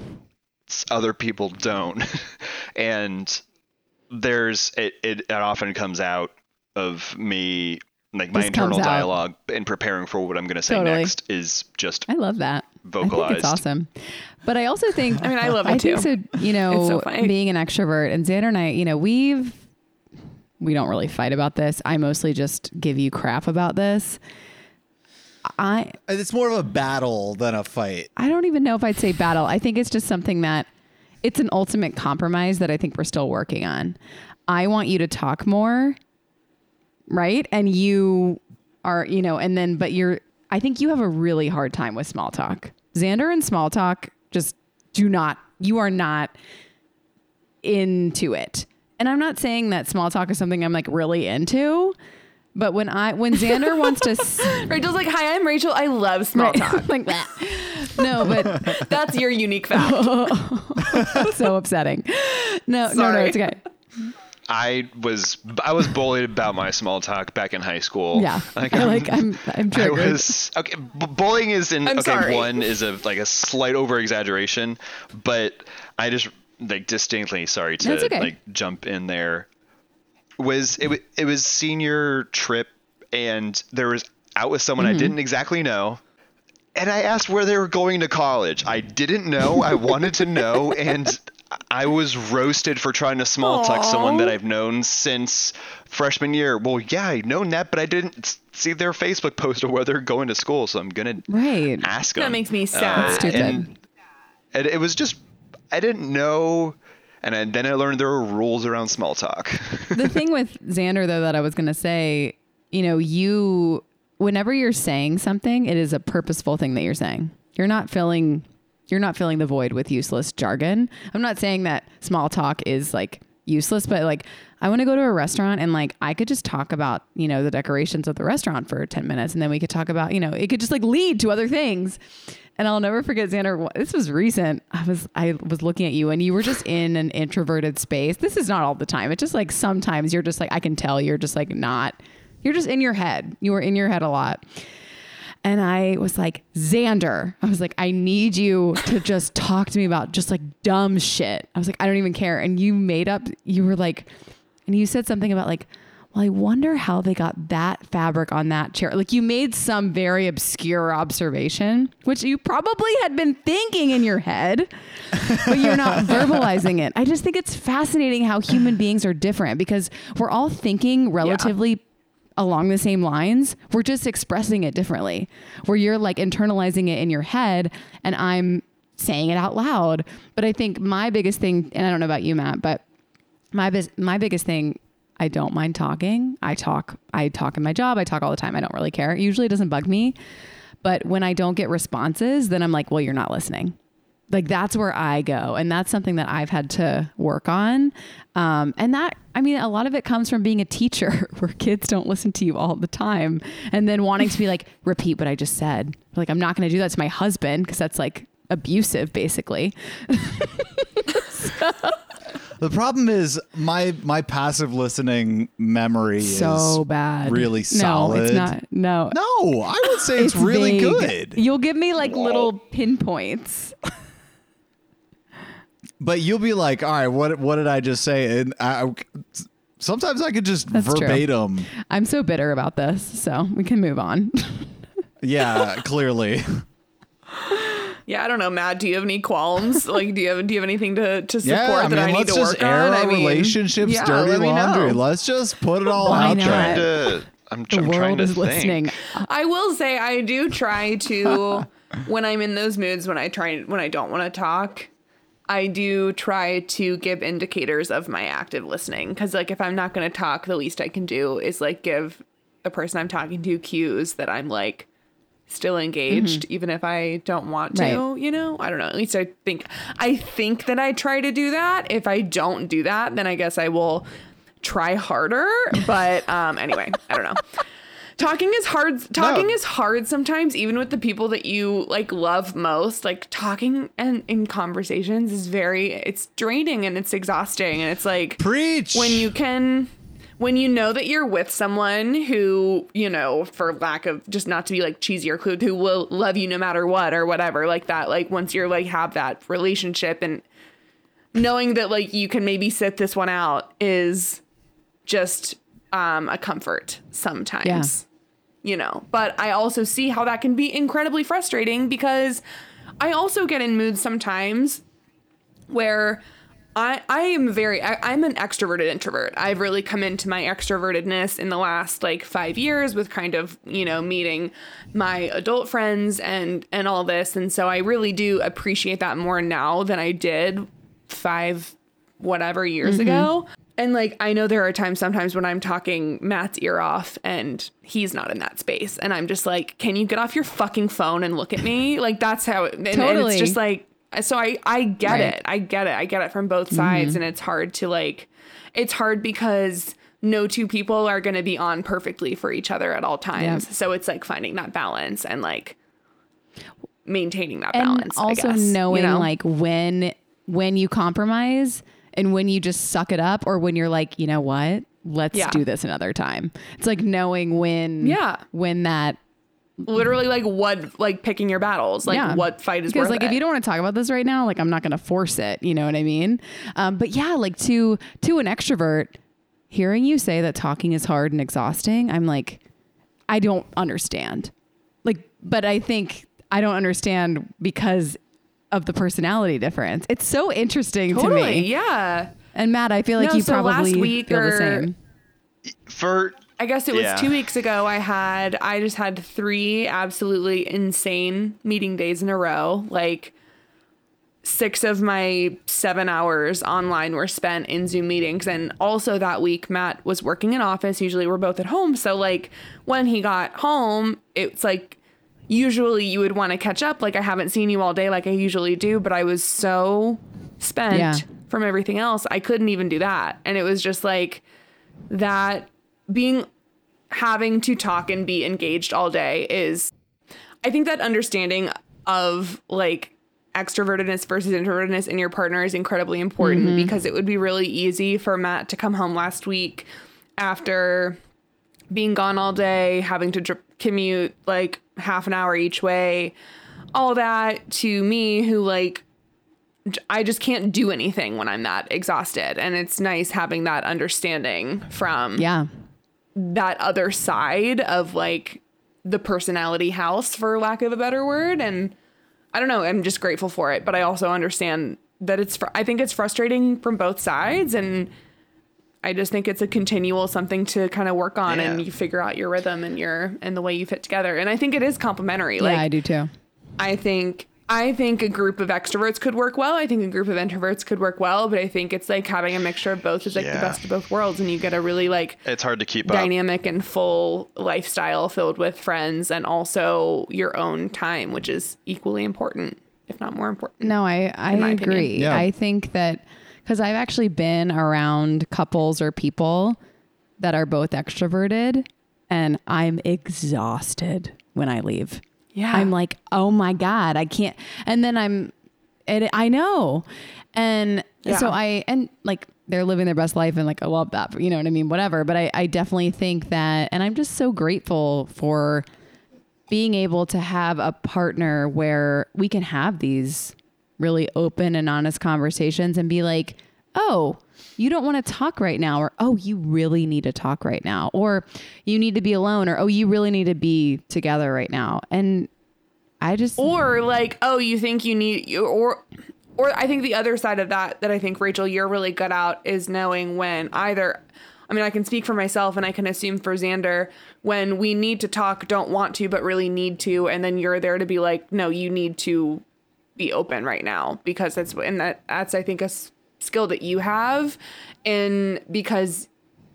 Other people don't. And there's, it, it, it often comes out of me, like my this internal dialogue in preparing for what I'm going to say totally. next is just. I love that. Vocalized. I think it's awesome. But I also think, I mean, I love it I too. Think so, you know, so being an extrovert, and Xander and I, you know, we've, we don't really fight about this. I mostly just give you crap about this. I, it's more of a battle than a fight. I don't even know if I'd say battle. I think it's just something that it's an ultimate compromise that I think we're still working on. I want you to talk more. Right. And you are, you know, and then, but you're, I think you have a really hard time with small talk. Xander and small talk just do not, you are not into it. And I'm not saying that small talk is something I'm like really into, but when I, when Xander wants to, s- Rachel's like, hi, I'm Rachel. I love small talk. Like that. No, but that's your unique fact. That's so upsetting. No, Sorry. no, no, it's okay. I was I was bullied about my small talk back in high school. Yeah, like I'm, I like I'm I'm triggered. I was okay. B- bullying is in I'm okay. Sorry. One is a like a slight over exaggeration, but I just like distinctly sorry to That's okay. like jump in there. Was it w- it was senior trip, and there was out with someone mm-hmm. I didn't exactly know. And I asked where they were going to college. I didn't know. I wanted to know. And I was roasted for trying to small talk someone that I've known since freshman year. Well, yeah, I've known that, but I didn't see their Facebook post of where they're going to school, so I'm going right. to ask them. That makes me sad. Uh, and, and it was just, I didn't know... And then I learned there were rules around small talk. The thing with Xander, though, that I was going to say, you know, you, whenever you're saying something, it is a purposeful thing that you're saying. You're not filling, you're not filling the void with useless jargon. I'm not saying that small talk is like useless, but like I want to go to a restaurant and like I could just talk about, you know, the decorations of the restaurant for ten minutes, and then we could talk about, you know, it could just like lead to other things. And I'll never forget, Xander, this was recent. I was I was looking at you and you were just in an introverted space. This is not all the time. It's just like sometimes you're just like, I can tell you're just like not, you're just in your head. You were in your head a lot. And I was like, Xander, I was like, I need you to just talk to me about just like dumb shit. I was like, I don't even care. And you made up, you were like, and you said something about like, well, I wonder how they got that fabric on that chair. Like you made some very obscure observation, which you probably had been thinking in your head, but you're not verbalizing it. I just think it's fascinating how human beings are different because we're all thinking relatively yeah. along the same lines. We're just expressing it differently, where you're like internalizing it in your head and I'm saying it out loud. But I think my biggest thing, and I don't know about you, Matt, but my bis- my biggest thing, I don't mind talking. I talk, I talk in my job. I talk all the time. I don't really care. It usually doesn't bug me. But when I don't get responses, then I'm like, well, you're not listening. Like that's where I go. And that's something that I've had to work on. Um, and that, I mean, a lot of it comes from being a teacher where kids don't listen to you all the time. And then wanting to be like, repeat what I just said. Like, I'm not going to do that to my husband because that's like abusive, basically. So. The problem is my my passive listening memory so is bad. Really solid. No, it's not. No. No, I would say it's, it's really vague. Good. You'll give me like Whoa. Little pinpoints. But you'll be like, all right, what what did I just say? And I, sometimes I could just That's verbatim. True. I'm so bitter about this, so we can move on. Yeah, clearly. Yeah, I don't know, Matt. Do you have any qualms? Like, do you have do you have anything to, to support yeah, I mean, that I need to work on? Let's just air our relationships, yeah, dirty let laundry. Let's just put it all Why out not? Trying to, I'm, the I'm world trying to is think. Listening. I will say I do try to when I'm in those moods when I try when I don't want to talk. I do try to give indicators of my active listening because, like, if I'm not going to talk, the least I can do is like give the person I'm talking to cues that I'm like. Still engaged, mm-hmm. even if I don't want to, right. you know, I don't know. At least I think, I think that I try to do that. If I don't do that, then I guess I will try harder. But um, anyway, I don't know. Talking is hard. Talking no. is hard sometimes, even with the people that you like love most, like talking and in conversations is very, it's draining and it's exhausting. And it's like, preach when you can. When you know that you're with someone who, you know, for lack of just not to be like cheesy or crude, who will love you no matter what or whatever like that, like once you're like have that relationship and knowing that like you can maybe sit this one out is just um, a comfort sometimes, yeah. you know, but I also see how that can be incredibly frustrating because I also get in moods sometimes where I, I am very, I, I'm an extroverted introvert. I've really come into my extrovertedness in the last like five years with kind of, you know, meeting my adult friends and, and all this. And so I really do appreciate that more now than I did five, whatever years mm-hmm. ago. And like, I know there are times sometimes when I'm talking Matt's ear off and he's not in that space. And I'm just like, can you get off your fucking phone and look at me? Like that's how it, and, totally. And it's just like. So I, I get right. it. I get it. I get it from both sides. Mm-hmm. And it's hard to like, it's hard because no two people are going to be on perfectly for each other at all times. Yeah. So it's like finding that balance and like maintaining that and balance. Also I guess, knowing you know? Like when, when you compromise and when you just suck it up or when you're like, you know what, let's yeah. do this another time. It's like knowing when, yeah. when that, literally like what like picking your battles like yeah. what fight is worth like it. If you don't want to talk about this right now like I'm not going to force it, you know what I mean? Um but yeah, like to to an extrovert hearing you say that talking is hard and exhausting, I'm like I don't understand like but I think I don't understand because of the personality difference. It's so interesting totally, to me. Yeah. And Matt, I feel like no, you so probably last week feel or, the same. For I guess it was yeah. two weeks ago. I had I just had three absolutely insane meeting days in a row. Like six of my seven hours online were spent in Zoom meetings. And also that week, Matt was working in office. Usually we're both at home. So like when he got home, it's like usually you would want to catch up. Like I haven't seen you all day like I usually do, but I was so spent yeah. from everything else. I couldn't even do that. And it was just like that being having to talk and be engaged all day is I think that understanding of like extrovertedness versus introvertedness in your partner is incredibly important mm-hmm. because it would be really easy for Matt to come home last week after being gone all day, having to dr- commute like half an hour each way, all that to me who like I just can't do anything when I'm that exhausted. And it's nice having that understanding from yeah. that other side of like the personality house, for lack of a better word. And I don't know, I'm just grateful for it. But I also understand that it's, fr- I think it's frustrating from both sides. And I just think it's a continual something to kind of work on yeah. and you figure out your rhythm and your, and the way you fit together. And I think it is complementary. Yeah, like, I do too. I think I think a group of extroverts could work well. I think a group of introverts could work well, but I think it's like having a mixture of both is like yeah. the best of both worlds. And you get a really like it's hard to keep dynamic up. And full lifestyle filled with friends and also your own time, which is equally important, if not more important. No, I, I agree. Yeah. I think that because I've actually been around couples or people that are both extroverted and I'm exhausted when I leave. Yeah. I'm like, oh my God, I can't. And then I'm, it, I know. And yeah. so I, and like they're living their best life and like, I love that, you know what I mean? Whatever. But I, I definitely think that, and I'm just so grateful for being able to have a partner where we can have these really open and honest conversations and be like, oh, you don't want to talk right now. Or, oh, you really need to talk right now. Or you need to be alone. Or, oh, you really need to be together right now. And I just. Or like, oh, you think you need or or I think the other side of that, that I think, Rachel, you're really good at is knowing when either. I mean, I can speak for myself and I can assume for Xander when we need to talk, don't want to, but really need to. And then you're there to be like, no, you need to be open right now because that's and that that's, I think, a skill that you have. And because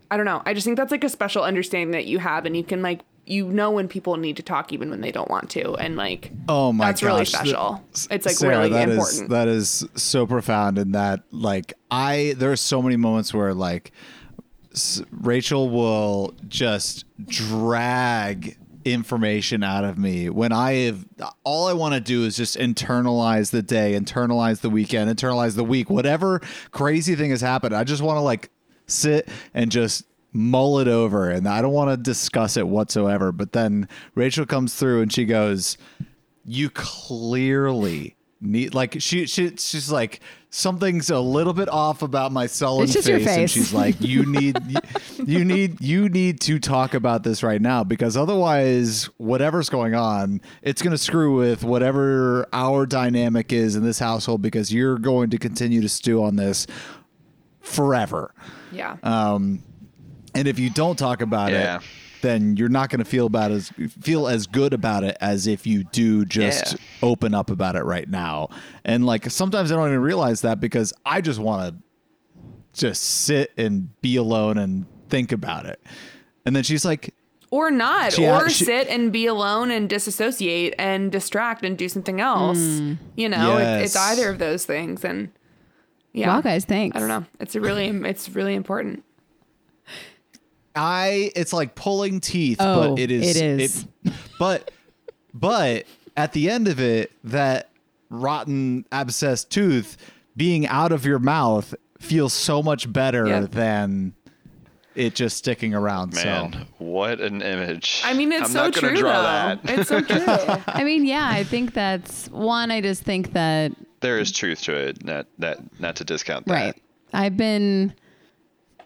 I don't know, I just think that's like a special understanding that you have, and you can like, you know, when people need to talk even when they don't want to, and like, oh my that's gosh, really special. The, it's like Sarah, really that important. Is, that is so profound in that like I, there are so many moments where like S- Rachel will just drag information out of me when I have all I want to do is just internalize the day, internalize the weekend, internalize the week, whatever crazy thing has happened. I just want to like sit and just mull it over and I don't want to discuss it whatsoever. But then Rachel comes through and she goes, you clearly need like she, she she's like something's a little bit off about my sullen face, face and she's like you need you need you need to talk about this right now because otherwise whatever's going on it's going to screw with whatever our dynamic is in this household because you're going to continue to stew on this forever. Yeah. Um and if you don't talk about yeah. it then you're not going to feel about as feel as good about it as if you do just yeah. open up about it right now. And like sometimes I don't even realize that because I just want to just sit and be alone and think about it. And then she's like, or not, she, or she, sit and be alone and disassociate and distract and do something else. Mm, you know, yes. it, it's either of those things. And yeah, wow, guys, thanks. I don't know. It's a really, it's really important. I it's like pulling teeth, oh, but it is. It is. It, but but at the end of it, that rotten abscessed tooth being out of your mouth feels so much better yeah. than it just sticking around. Man, so what an image! I mean, it's I'm so not true. Draw though. That. It's so true. I mean, yeah, I think that's one. I just think that there is truth to it. Not that not to discount that. Right. I've been.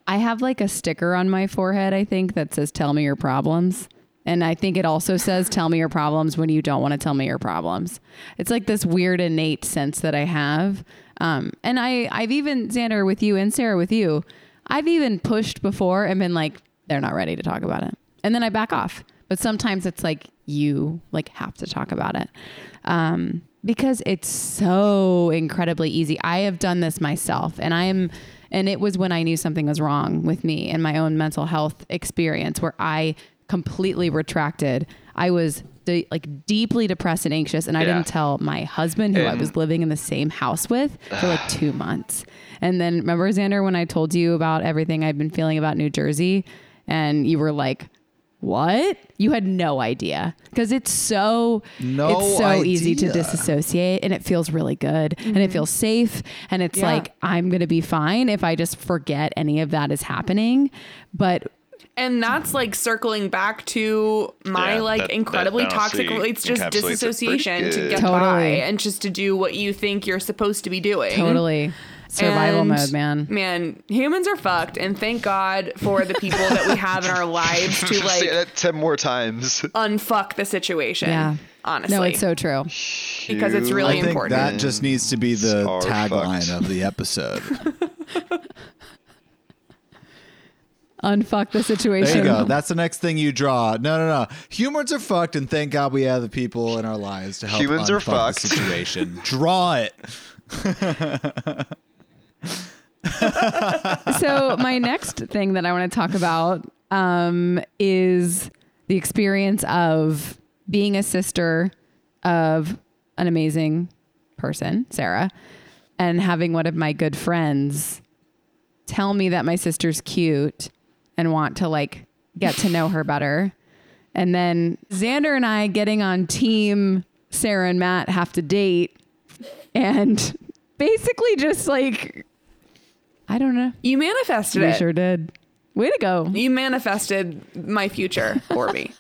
I have like a sticker on my forehead, I think, that says, tell me your problems. And I think it also says, tell me your problems when you don't want to tell me your problems. It's like this weird innate sense that I have. Um, and I, I've even, Xander, with you and Sarah with you, I've even pushed before and been like, they're not ready to talk about it. And then I back off. But sometimes it's like, you like have to talk about it. Um, because it's so incredibly easy. I have done this myself, and I am, and it was when I knew something was wrong with me and my own mental health experience where I completely retracted. I was de- like deeply depressed and anxious, and I yeah. didn't tell my husband, who and I was living in the same house with, for like two months. And then remember, Xander, when I told you about everything I'd been feeling about New Jersey, and you were like, what? You had no idea, because it's so no it's so idea. easy to disassociate, and it feels really good, mm-hmm. and it feels safe, and it's yeah. like, I'm gonna be fine if I just forget any of that is happening. But and that's like circling back to my yeah, like that, incredibly that toxic. It's just disassociation it to get totally. by and just to do what you think you're supposed to be doing. Totally. Survival and, mode, man. Man, humans are fucked, and thank God for the people that we have in our lives to like say that ten more times. Unfuck the situation. Yeah. Honestly. No, it's so true. Because it's really I think important. That just needs to be the tagline of the episode. Unfuck the situation. There you go. That's the next thing you draw. No, no, no. Humans are fucked, and thank God we have the people in our lives to help humans are fucked. The situation. Draw it. So my next thing that I want to talk about um, is the experience of being a sister of an amazing person, Sarah, and having one of my good friends tell me that my sister's cute and want to like get to know her better. And then Xander and I getting on team Sarah and Matt have to date, and basically just like, I don't know. You manifested it. We sure did. Way to go. You manifested my future for me.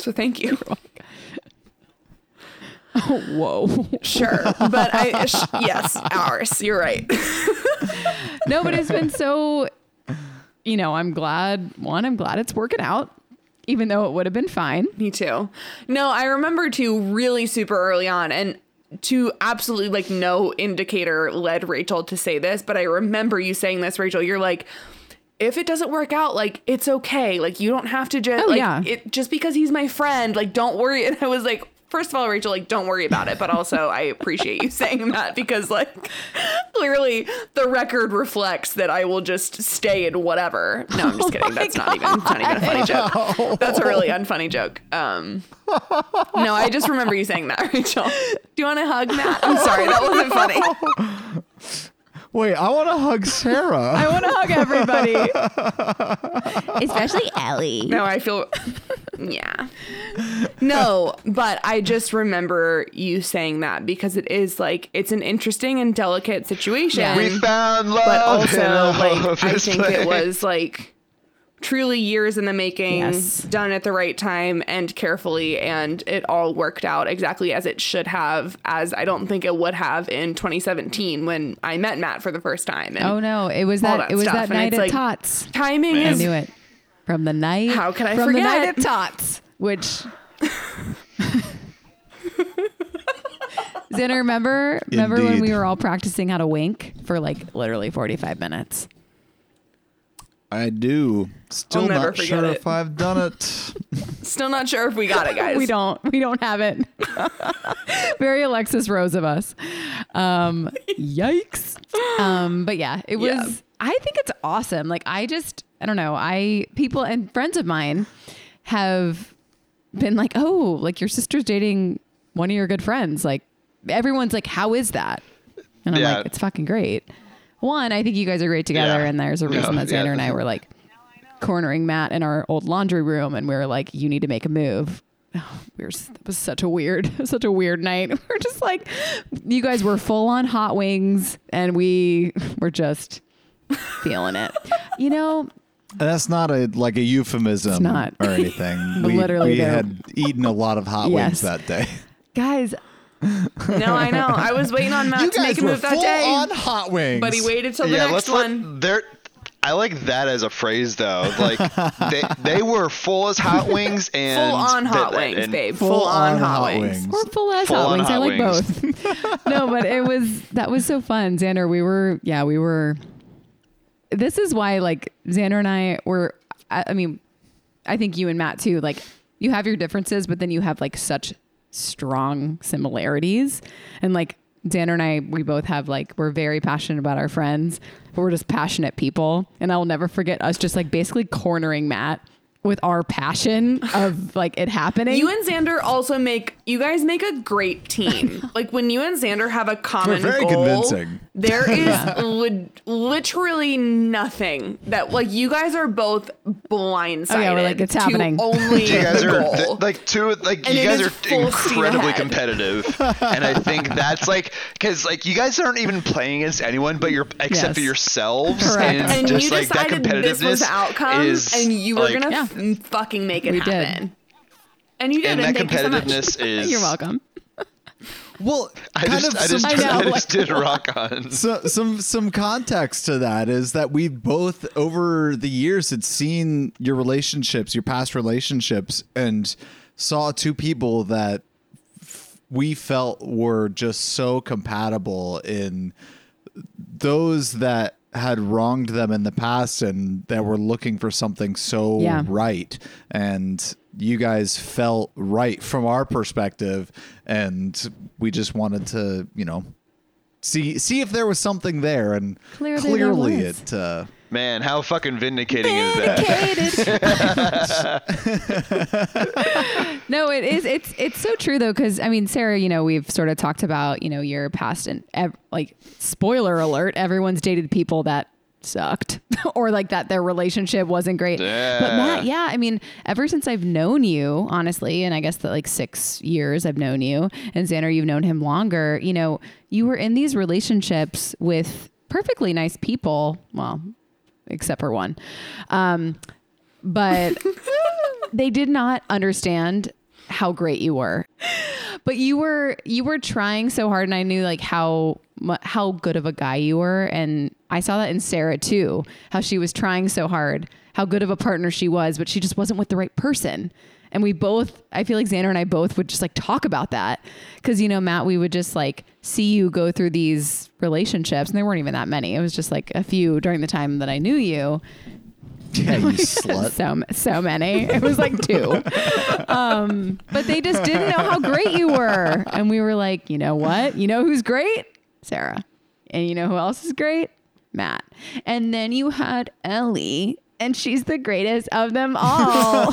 So thank you. Oh, whoa. Sure. But I, sh- yes, ours. You're right. No, but it's been so, you know, I'm glad, one, I'm glad it's working out, even though it would have been fine. Me too. No, I remember too really super early on, and to absolutely like no indicator led Rachel to say this, but I remember you saying this, Rachel, you're like, if it doesn't work out, like, it's okay. Like, you don't have to just, oh, like, yeah. it, just because he's my friend, like, don't worry. And I was like, first of all, Rachel, like, don't worry about it. But also, I appreciate you saying that, because, like, clearly the record reflects that I will just stay in whatever. No, I'm just oh kidding. That's God. not even not even a funny joke. That's a really unfunny joke. Um, no, I just remember you saying that, Rachel. Do you want to hug Matt? I'm sorry, that wasn't funny. Wait, I want to hug Sarah. I want to hug everybody. Especially Ellie. No, I feel... Yeah. No, but I just remember you saying that, because it is like, it's an interesting and delicate situation. We found love. But also, like, I think place. it was like truly years in the making, yes. done at the right time and carefully, and it all worked out exactly as it should have, as I don't think it would have in twenty seventeen when I met Matt for the first time. And oh no, it was that, that it was stuff. that and night at like, Tots. Timing Man. is I knew it. From the night. How can I from forget? From the night at Tots, which Xander, remember remember Indeed. when we were all practicing how to wink for like literally forty-five minutes? I do. Still not sure it. if I've done it. Still not sure if we got it, guys. We don't. We don't have it. Very Alexis Rose of us. Um, yikes. Um, but yeah, it was. Yeah. I think it's awesome. Like I just, I don't know. I people and friends of mine have been like, oh, like your sister's dating one of your good friends. Like everyone's like, how is that? And I'm yeah. like, it's fucking great. One, I think you guys are great together, yeah. and there's a reason yeah, that Xander yeah. and I were like cornering Matt in our old laundry room, and we were like, "You need to make a move." Oh, we were, it was such a weird, such a weird night. We we're just like, you guys were full on hot wings, and we were just feeling it. You know, that's not a like a euphemism, it's not. or anything. we Literally, we had eaten a lot of hot yes. wings that day, guys. No, I know. I was waiting on Matt you to make a move that day. You guys were full on hot wings. But he waited till yeah, the next let's one. Let, there, I like that as a phrase, though. Like, they they were full as hot wings and... Full on hot th- wings, and, babe. Full, full on, on hot, hot wings. wings. Or full as full hot wings. Hot I like wings. both. No, but it was... That was so fun, Xander. We were... Yeah, we were... This is why, like, Xander and I were... I, I mean, I think you and Matt, too. Like, you have your differences, but then you have, like, such strong similarities. And, like, Xander and I, we both have, like... We're very passionate about our friends. We're just passionate people. And I will never forget us just like basically cornering Matt with our passion of like it happening. You and Xander also make, you guys make a great team. Like when you and Xander have a common We're very goal, convincing. There is yeah. li- literally nothing that like you guys are both blindsided. Oh, yeah, we're like, it's happening. Only you guys are goal. Th- like two, like and you guys are incredibly competitive. And I think that's like, cause like you guys aren't even playing against anyone, but you're except yes. for yourselves. Correct. And, and just you like that competitiveness this was the outcome is and you were like, going to yeah. fucking make it we happen did. And you did, and that competitiveness you so is you're welcome. Well, I kind just, of I just, some, I I just did rock on. So, some some context to that is that we both over the years had seen your relationships, your past relationships, and saw two people that f- we felt were just so compatible in those that had wronged them in the past and that were looking for something so yeah. right. And you guys felt right from our perspective. And we just wanted to, you know, see, see if there was something there. And clearly, clearly it, uh, man, how fucking vindicating vindicated. is that? No, it is. It's, it's so true though. Cause I mean, Sarah, you know, we've sort of talked about, you know, your past and ev- like spoiler alert, everyone's dated people that sucked or like that their relationship wasn't great. Yeah. But Matt, yeah, I mean, ever since I've known you, honestly, and I guess that like six years I've known you and Xander, you've known him longer, you know, you were in these relationships with perfectly nice people. Well, except for one. Um, but they did not understand how great you were, but you were, you were trying so hard and I knew like how, how good of a guy you were. And I saw that in Sarah too, how she was trying so hard, how good of a partner she was, but she just wasn't with the right person. And we both, I feel like Xander and I both would just like talk about that. Cause you know, Matt, we would just like see you go through these relationships and there weren't even that many. It was just like a few during the time that I knew you. Yeah, you slut. So, so many. It was like two. Um, but they just didn't know how great you were. And we were like, you know what? You know who's great? Sarah. And you know who else is great? Matt. And then you had Ellie and she's the greatest of them all.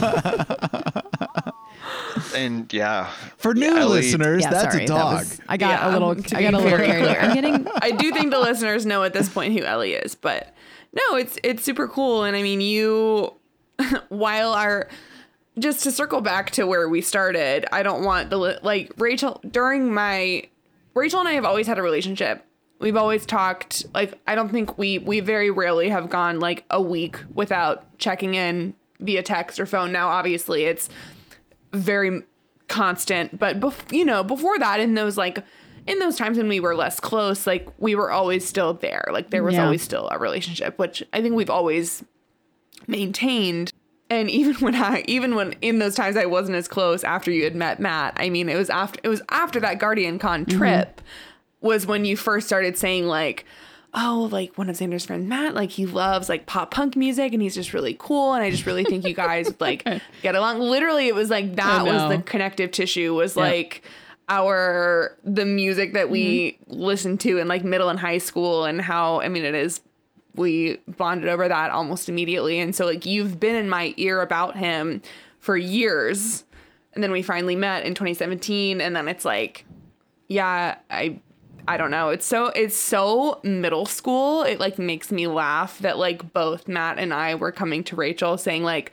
And yeah, for new yeah, listeners, yeah, that's sorry, a dog. That was, I got yeah, a little. I got a little carried away. I'm getting. I do think the listeners know at this point who Ellie is, but no, it's it's super cool. And I mean, you, while our, just to circle back to where we started, I don't want the like Rachel during my Rachel and I have always had a relationship. We've always talked. Like I don't think we we very rarely have gone like a week without checking in via text or phone. Now, obviously, it's very constant, but bef- you know, before that, in those like in those times when we were less close, like we were always still there. Like there was yeah. always still a relationship, which I think we've always maintained. And even when I, even when in those times I wasn't as close after you had met Matt, I mean, it was after it was after that GuardianCon trip mm-hmm. was when you first started saying like, oh, like one of Xander's friends, Matt, like he loves like pop punk music and he's just really cool. And I just really think you guys would like get along. Literally, it was like that oh, no. was the connective tissue was yeah. like our the music that we mm-hmm. listened to in like middle and high school and how I mean, it is we bonded over that almost immediately. And so like you've been in my ear about him for years. And then we finally met in twenty seventeen. And then it's like, yeah, I I don't know. It's so it's so middle school. It like makes me laugh that like both Matt and I were coming to Rachel saying like,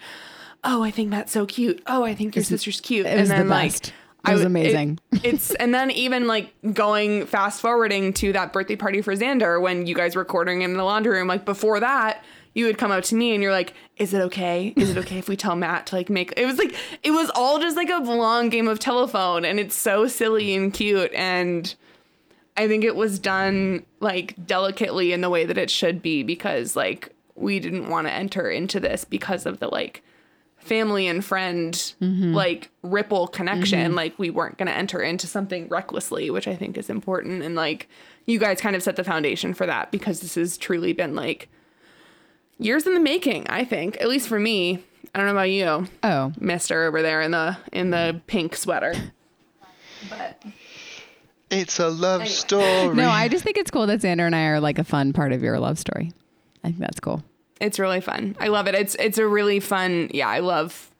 "Oh, I think Matt's so cute. Oh, I think your it's, sister's cute." It and was then the like best. It I, was amazing. It, it's and then even like going fast forwarding to that birthday party for Xander when you guys were recording in the laundry room. Like before that, you would come up to me and you're like, "Is it okay? Is it okay if we tell Matt to like make?" It was like it was all just like a long game of telephone, and it's so silly and cute and. I think it was done like delicately in the way that it should be because like we didn't want to enter into this because of the, like, family and friend, mm-hmm. like, ripple connection. Mm-hmm. Like, we weren't going to enter into something recklessly, which I think is important. And, like, you guys kind of set the foundation for that, because this has truly been, like, years in the making, I think. At least for me. I don't know about you. Oh. Mister over there in the in the pink sweater. But... It's a love anyway. story. No, I just think it's cool that Xander and I are, like, a fun part of your love story. I think that's cool. It's really fun. I love it. It's it's a really fun. Yeah, I love.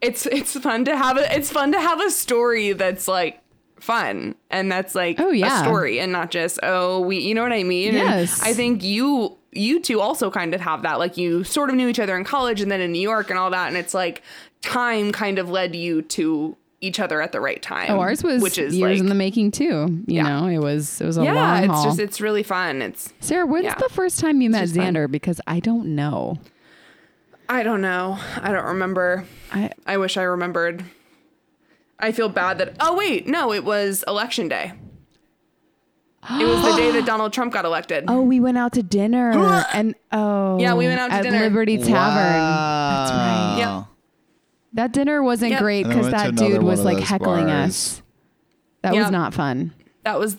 It's it's fun to have a it's fun to have a story that's, like, fun, and that's, like, oh, yeah. a story, and not just, oh, we, you know what I mean? Yes. And I think you you two also kind of have that, like, you sort of knew each other in college and then in New York and all that, and it's like time kind of led you to each other at the right time. Oh, ours was which is years like, in the making too. You yeah. know, it was it was a yeah, long it's haul. Just it's really fun. It's Sarah. When's yeah. the first time you it's met Xander? Fun. Because I don't know. I don't know. I don't remember. I I wish I remembered. I feel bad that. Oh wait, no, it was election day. It was the day that Donald Trump got elected. Oh, we went out to dinner and oh yeah, we went out to at dinner at Liberty Tavern. Wow. That's right. Yeah. That dinner wasn't yep. great because that dude was, like, heckling bars. us. That yep. was not fun. That was,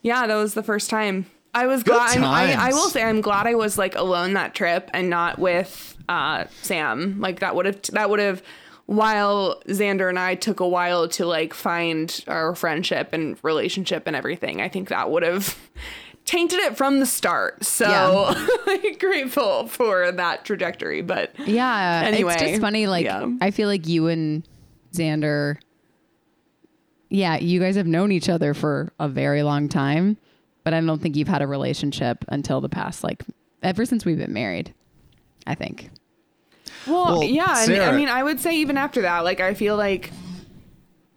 yeah, that was the first time. I was Good glad. I, I will say I'm glad I was, like, alone that trip and not with uh, Sam. Like, that would have, that would have, while Xander and I took a while to, like, find our friendship and relationship and everything, I think that would have tainted it from the start. So yeah. like, grateful for that trajectory. But yeah, anyway, it's just funny. Like, yeah. I feel like you and Xander, yeah, you guys have known each other for a very long time, but I don't think you've had a relationship until the past, like, ever since we've been married, I think. Well, well yeah. Sarah. I mean, I would say even after that, like, I feel like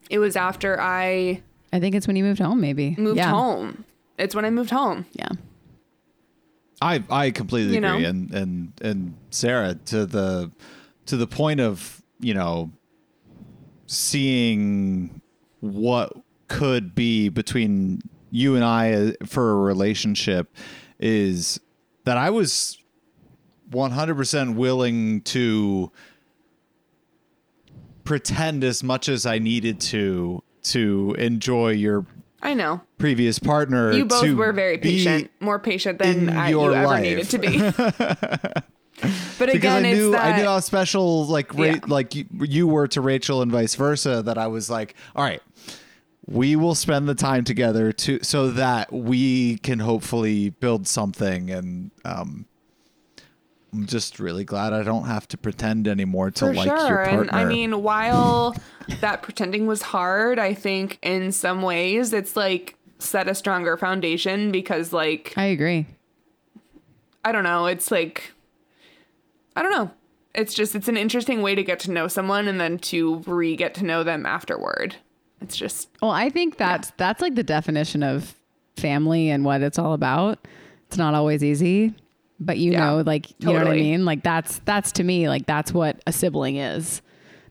it was after I, I think it's when you moved home, maybe moved yeah. home. It's when I moved home. Yeah. I I completely you agree. Know? And and and Sarah, to the to the point of, you know, seeing what could be between you and I for a relationship, is that I was one hundred percent willing to pretend as much as I needed to to enjoy your I know. previous partner. You both were very patient, more patient than I, you life. ever needed to be. But again, I knew, it's that I knew how special, like, Ra- yeah. like you, you were to Rachel and vice versa, that I was like, all right, we will spend the time together to so that we can hopefully build something. And um, I'm just really glad I don't have to pretend anymore to For like sure. your partner. And I mean, while that pretending was hard, I think in some ways it's like set a stronger foundation, because, like, I agree. I don't know. It's like, I don't know. It's just, it's an interesting way to get to know someone and then to re get to know them afterward. It's just, well, I think that's, yeah. that's like the definition of family and what it's all about. It's not always easy, but you yeah, know, like, totally. you know what I mean? Like, that's, that's to me, like, that's what a sibling is.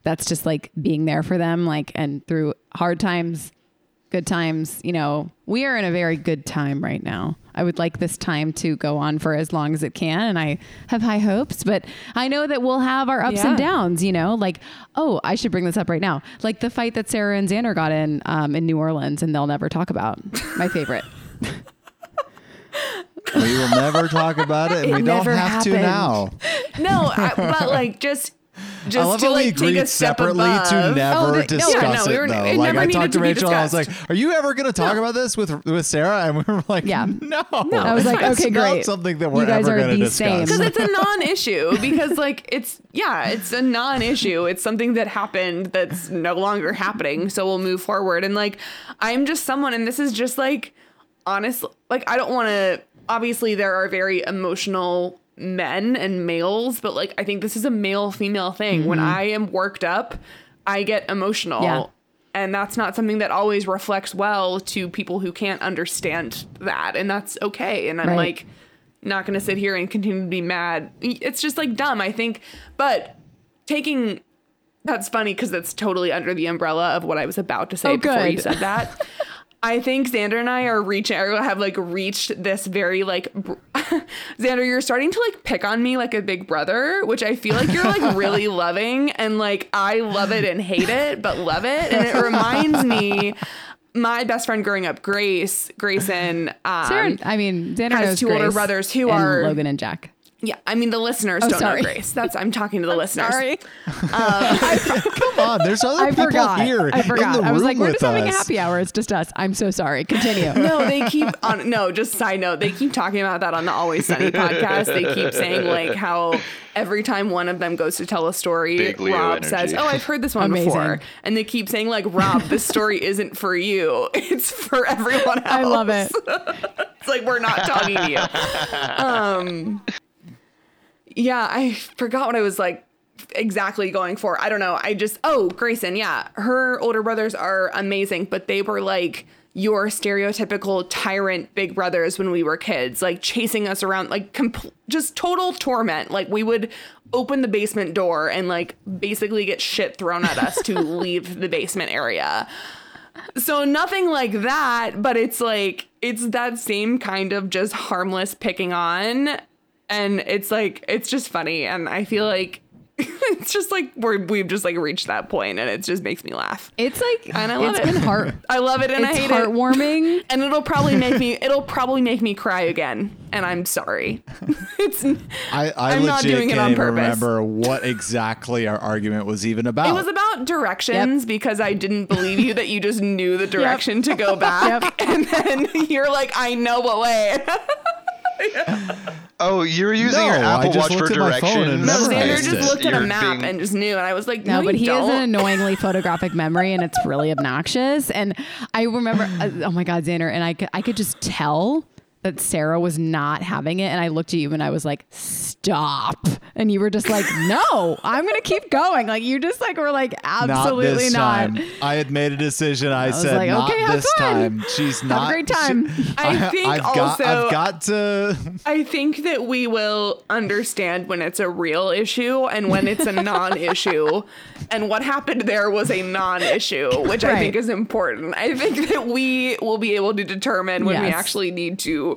That's just, like, being there for them, like, and through hard times, good times, you know, we are in a very good time right now. I would like this time to go on for as long as it can. And I have high hopes, but I know that we'll have our ups yeah. and downs, you know, like, oh, I should bring this up right now. Like the fight that Sarah and Xander got in, um, in New Orleans, and they'll never talk about. My favorite. We will never talk about it. And it we don't have happened. to now. No, I, but like just... Just I love to, how like, we agreed take a separately above. to never oh, the, discuss yeah, no, we were, it, though. It like, I talked to, to Rachel and I was like, are you ever going to talk no. about this with with Sarah? And we were like, yeah. no. no. I was like, it's okay, great. It's not something that we're you guys ever going to discuss. Because it's a non-issue. Because, like, it's, yeah, it's a non-issue. It's something that happened that's no longer happening. So we'll move forward. And, like, I'm just someone, and this is just, like, honest. Like, I don't want to, obviously, there are very emotional men and males, but like I think this is a male female thing. Mm-hmm. When I am worked up, I get emotional, yeah. and that's not something that always reflects well to people who can't understand that, and that's okay. And I'm right. like not gonna sit here and continue to be mad. It's just like dumb, I think. But taking that's funny because that's totally under the umbrella of what I was about to say oh, before good. you said that. I think Xander and I are reaching, or have like reached this very like. Br- Xander, you're starting to like pick on me like a big brother, which I feel like you're like really loving, and like I love it and hate it, but love it. And it reminds me, my best friend growing up, Grace, Grayson, um, Sarah, I mean, Xander has knows two Grace older brothers who and are Logan and Jack. Yeah, I mean, the listeners oh, don't sorry. know Grace. That's I'm talking to the I'm listeners. Sorry. Um, Come on, there's other I people forgot. here. I forgot. In the I was room like, we're just us. having a happy hour. It's just us. I'm so sorry. Continue. No, they keep on. No, just side note. They keep talking about that on the Always Sunny podcast. They keep saying like how every time one of them goes to tell a story, Rob energy. says, "Oh, I've heard this one Amazing. before," and they keep saying like, "Rob, this story isn't for you. It's for everyone else." I love it. It's like we're not talking to you. Um. Yeah, I forgot what I was like exactly going for. I don't know. I just, oh, Grayson, yeah. Her older brothers are amazing, but they were like your stereotypical tyrant big brothers when we were kids, like chasing us around, like compl- just total torment. Like we would open the basement door and like basically get shit thrown at us to leave the basement area. So nothing like that, but it's like, it's that same kind of just harmless picking on. And it's like, it's just funny. And I feel like it's just like we're, we've just like reached that point, and it just makes me laugh. It's like, and I love it's it. Been heart, I love it, and it's I hate heartwarming. It. And it'll probably make me, it'll probably make me cry again. And I'm sorry. It's, I, I I'm not doing it on purpose. I remember what exactly our argument was even about. It was about directions yep. because I didn't believe you that you just knew the direction yep. to go back. Yep. And then you're like, I know what way. Yeah. Oh, you were using no, your Apple Watch for directions. No, Xander just looked at a map being... and just knew, and I was like, "No, no but he don't. has an annoyingly photographic memory, and it's really obnoxious." And I remember, uh, oh my God, Xander, and I could, I could just tell that Sarah was not having it, and I looked at you and I was like, "Stop!" And you were just like, "No, I'm gonna keep going." Like you just like were like, "Absolutely not." This not. Time. I had made a decision. I, I said, like, "Not okay, this fun. time." She's not. Have a great time. She, I, I think I've also. Got, I've got to. I think that we will understand when it's a real issue and when it's a non-issue. And what happened there was a non-issue, which right. I think is important. I think that we will be able to determine when yes. we actually need to.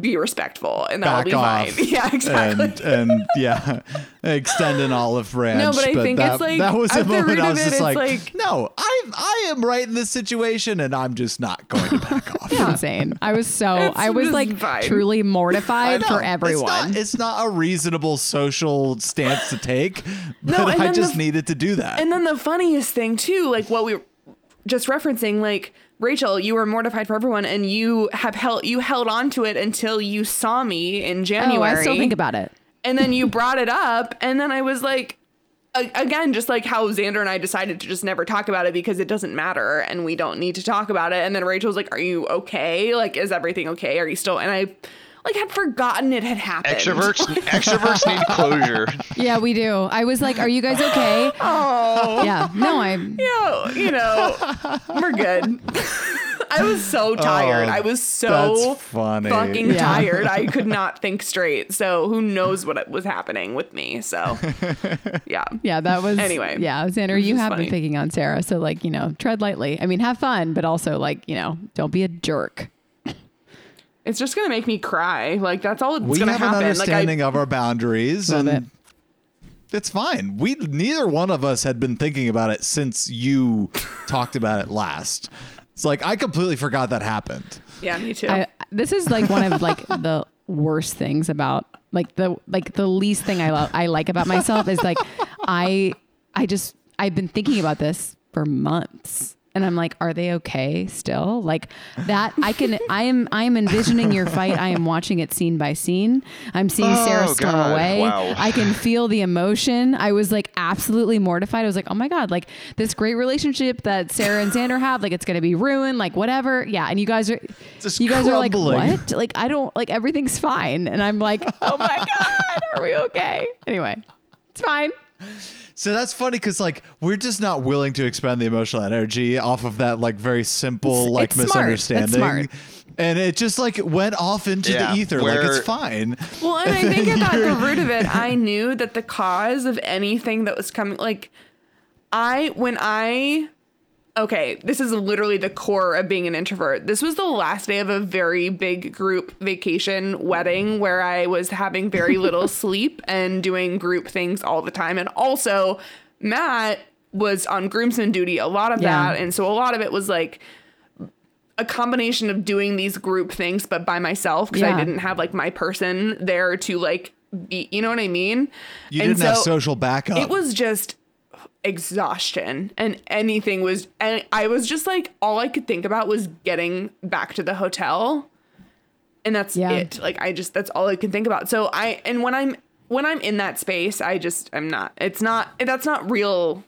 Be respectful, and that'll be fine. Yeah, exactly. And, and yeah, extend an olive branch. No, but I but think that, it's like that was a moment I was it, just like, like, no, I I am right in this situation, and I'm just not going to back off. It's insane. I was so it's I was like fine. truly mortified for everyone. It's not, it's not a reasonable social stance to take, but no, I just the, needed to do that. And then the funniest thing too, like what we were just referencing, like. Rachel, you were mortified for everyone, and you have held you held on to it until you saw me in January. Oh, I still think about it. And then you brought it up, and then I was like, a- again, just like how Xander and I decided to just never talk about it because it doesn't matter, and we don't need to talk about it. And then Rachel was like, "Are you okay? Like, is everything okay? Are you still?" And I. Like, had forgotten it had happened. Extroverts, extroverts need closure. Yeah, we do. I was like, "Are you guys okay?" Oh, yeah. No, I'm. Yeah, you know, we're good. I was so tired. Oh, I was so fucking yeah. tired. I could not think straight. So who knows what was happening with me? So yeah, yeah. That was anyway. Yeah, Xander, you have funny. been picking on Sarah. So like, you know, tread lightly. I mean, have fun, but also like, you know, don't be a jerk. It's just going to make me cry. Like, that's all it's going to happen. We have an understanding like, I, of our boundaries. And it. It's fine. We Neither one of us had been thinking about it since you talked about it last. It's like, I completely forgot that happened. Yeah, me too. I, this is, like, one of, like, the worst things about, like, the like the least thing I love, I like about myself is, like, I I just, I've been thinking about this for months. And I'm like, are they okay still? Like that, I can, I am, I am envisioning your fight. I am watching it scene by scene. I'm seeing oh, Sarah storm God. away. Wow. I can feel the emotion. I was like absolutely mortified. I was like, oh my God, like this great relationship that Sarah and Xander have, like it's going to be ruined, like whatever. Yeah. And you guys are, Just you guys crumbling. are like, what? Like, I don't like everything's fine. And I'm like, oh my God, are we okay? Anyway, it's fine. So that's funny because like we're just not willing to expend the emotional energy off of that like very simple it's, like it's misunderstanding, smart. It's smart. And it just like went off into yeah, the ether like it's fine. Well, and, and I think about the root of it, I knew that the cause of anything that was coming, like I when I okay, this is literally the core of being an introvert. This was the last day of a very big group vacation wedding where I was having very little sleep and doing group things all the time. And also Matt was on groomsman duty, a lot of yeah. that. And so a lot of it was like a combination of doing these group things, but by myself, because yeah. I didn't have like my person there to like be, you know what I mean? You and didn't so have social backup. It was just exhaustion, and anything was, and I was just like, all I could think about was getting back to the hotel, and that's yeah. it. Like, I just, that's all I can think about. So I, and when I'm, when I'm in that space, I just, I'm not, it's not, that's not real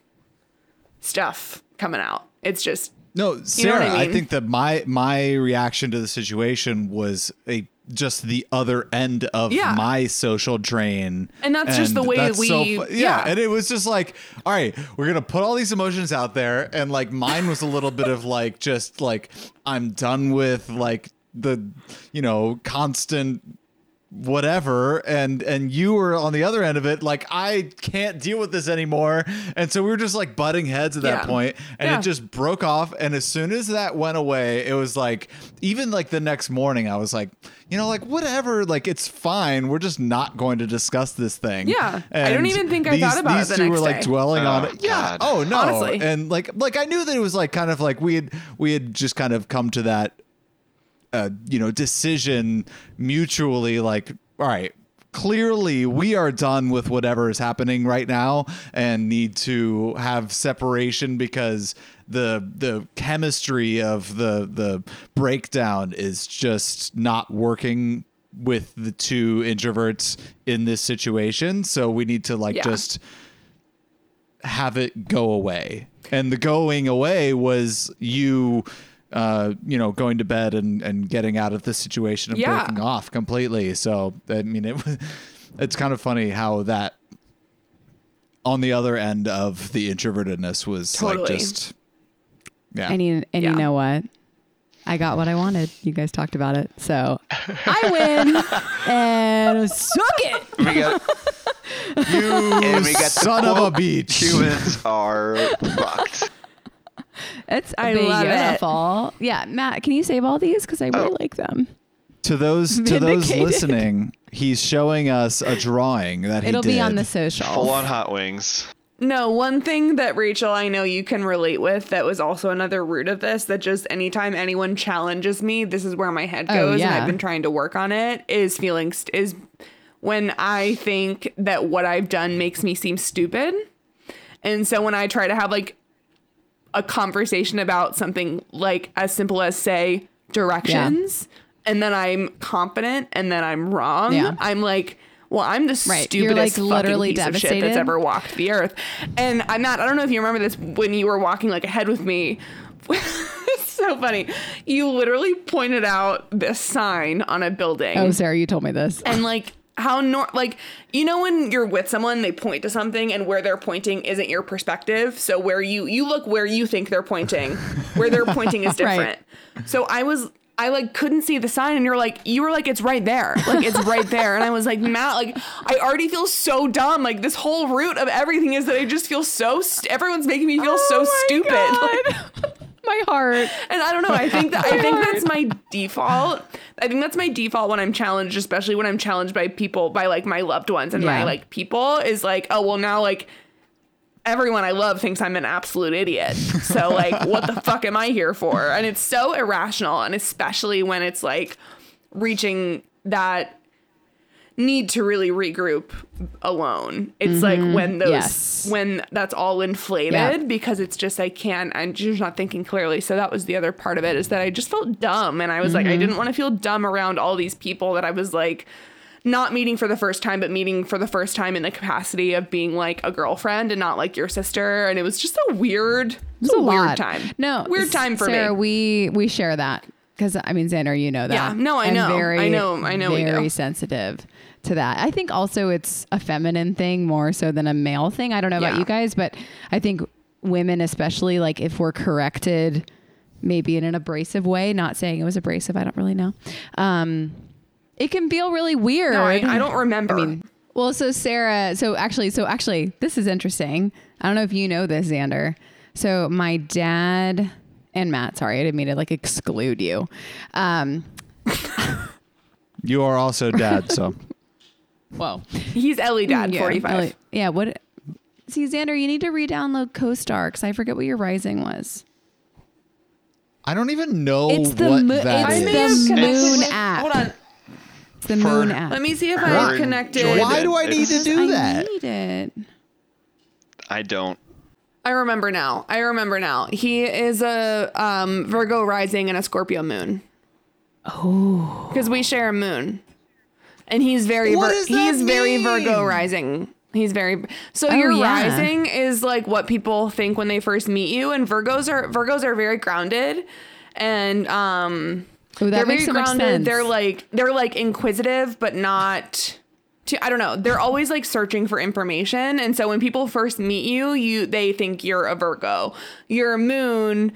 stuff coming out. It's just, no, Sarah, you know what I mean? I think that my, my reaction to the situation was a, just the other end of yeah. my social drain. And that's and just the way we, so fu- yeah. yeah. And it was just like, all right, we're going to put all these emotions out there. And like mine was a little bit of like, just like, I'm done with like the, you know, constant whatever. And, and you were on the other end of it. Like, I can't deal with this anymore. And so we were just like butting heads at yeah. that point, and yeah. it just broke off. And as soon as that went away, it was like, even like the next morning, I was like, you know, like whatever, like it's fine. We're just not going to discuss this thing. Yeah. And I don't even think these, I thought about these it the two next were like day. Dwelling oh, on it. Yeah. God. Oh no. Honestly. And like, like I knew that it was like, kind of like we had, we had just kind of come to that, Uh, you know, decision mutually, like, all right, clearly we are done with whatever is happening right now and need to have separation because the the chemistry of the the breakdown is just not working with the two introverts in this situation. So we need to like yeah. just have it go away. And the going away was you Uh, you know, going to bed and, and getting out of this situation and yeah. breaking off completely. So, I mean, it was, it's kind of funny how that on the other end of the introvertedness was totally. Like just, yeah. And, you, and yeah. you know what? I got what I wanted. You guys talked about it. So I win and suck it. We got, you and we got son of a beach. Humans are fucked. It's I beautiful. It. Yeah, Matt, can you save all these? Because I really oh. like them. To those Vindicated. To those listening, he's showing us a drawing that he It'll did. It'll be on the social. Full on hot wings. No, one thing that, Rachel, I know you can relate with that was also another root of this, that just anytime anyone challenges me, this is where my head goes, oh, yeah. and I've been trying to work on it, is feeling st- is when I think that what I've done makes me seem stupid. And so when I try to have like a conversation about something like as simple as, say, directions, yeah. and then I'm confident and then I'm wrong. Yeah. I'm like, well, I'm the right. stupidest You're like literally fucking piece devastated. Of shit that's ever walked the earth. And I'm not, I don't know if you remember this, when you were walking like ahead with me, it's so funny. You literally pointed out this sign on a building. Oh, Sarah, you told me this. And like, How nor- like, you know, when you're with someone, they point to something and where they're pointing isn't your perspective. So where you you look where you think they're pointing, where they're pointing is different. Right. So I was I like couldn't see the sign. And you're like you were like, it's right there. Like, it's right there. And I was like, Matt, like, I already feel so dumb. Like, this whole root of everything is that I just feel so st- everyone's making me feel oh so stupid. Like, my heart. And I don't know. I think that I think heart. that's my default. I think that's my default when I'm challenged, especially when I'm challenged by people, by like my loved ones and yeah. my like people, is like, oh, well, now like everyone I love thinks I'm an absolute idiot. So like, what the fuck am I here for? And it's so irrational. And especially when it's like reaching that need to really regroup alone. It's mm-hmm. like when those yes. when that's all inflated yeah. because it's just I can't I'm just not thinking clearly. So that was the other part of it, is that I just felt dumb, and I was mm-hmm. like, I didn't want to feel dumb around all these people that I was like not meeting for the first time, but meeting for the first time in the capacity of being like a girlfriend and not like your sister. And it was just a weird it was a, a weird time. No weird time for Sarah, me. we we share that. Because, I mean, Xander, you know that. Yeah, no, I I'm know. Very, I know. I know. Very we know. sensitive to that. I think also it's a feminine thing more so than a male thing. I don't know yeah. about you guys, but I think women especially, like if we're corrected, maybe in an abrasive way, not saying it was abrasive, I don't really know. Um, it can feel really weird. No, I, I don't remember. I mean, well, so Sarah, so actually, so actually, this is interesting. I don't know if you know this, Xander. So my dad and Matt, sorry, I didn't mean to like exclude you. Um, you are also dad, so. Whoa. He's Ellie dad, yeah, forty-five. Ellie, yeah. What? See, Xander, you need to re-download CoStar because I forget what your rising was. I don't even know it's the what mo- that it's is. The it's the moon app. Hold on. It's the moon app. Let me see if I'm connected. Why do I need to do that? I need it. I don't. I remember now. I remember now. He is a um, Virgo rising and a Scorpio moon. Oh. Because we share a moon. And he's very Vir- he's mean? very Virgo rising. He's very so oh, your yeah. rising is like what people think when they first meet you, and Virgos are Virgos are very grounded, and um, Ooh, that they're makes very so grounded. Much sense. They're like they're like inquisitive, but not. To, I don't know. They're always like searching for information, and so when people first meet you, you they think you're a Virgo. Your moon,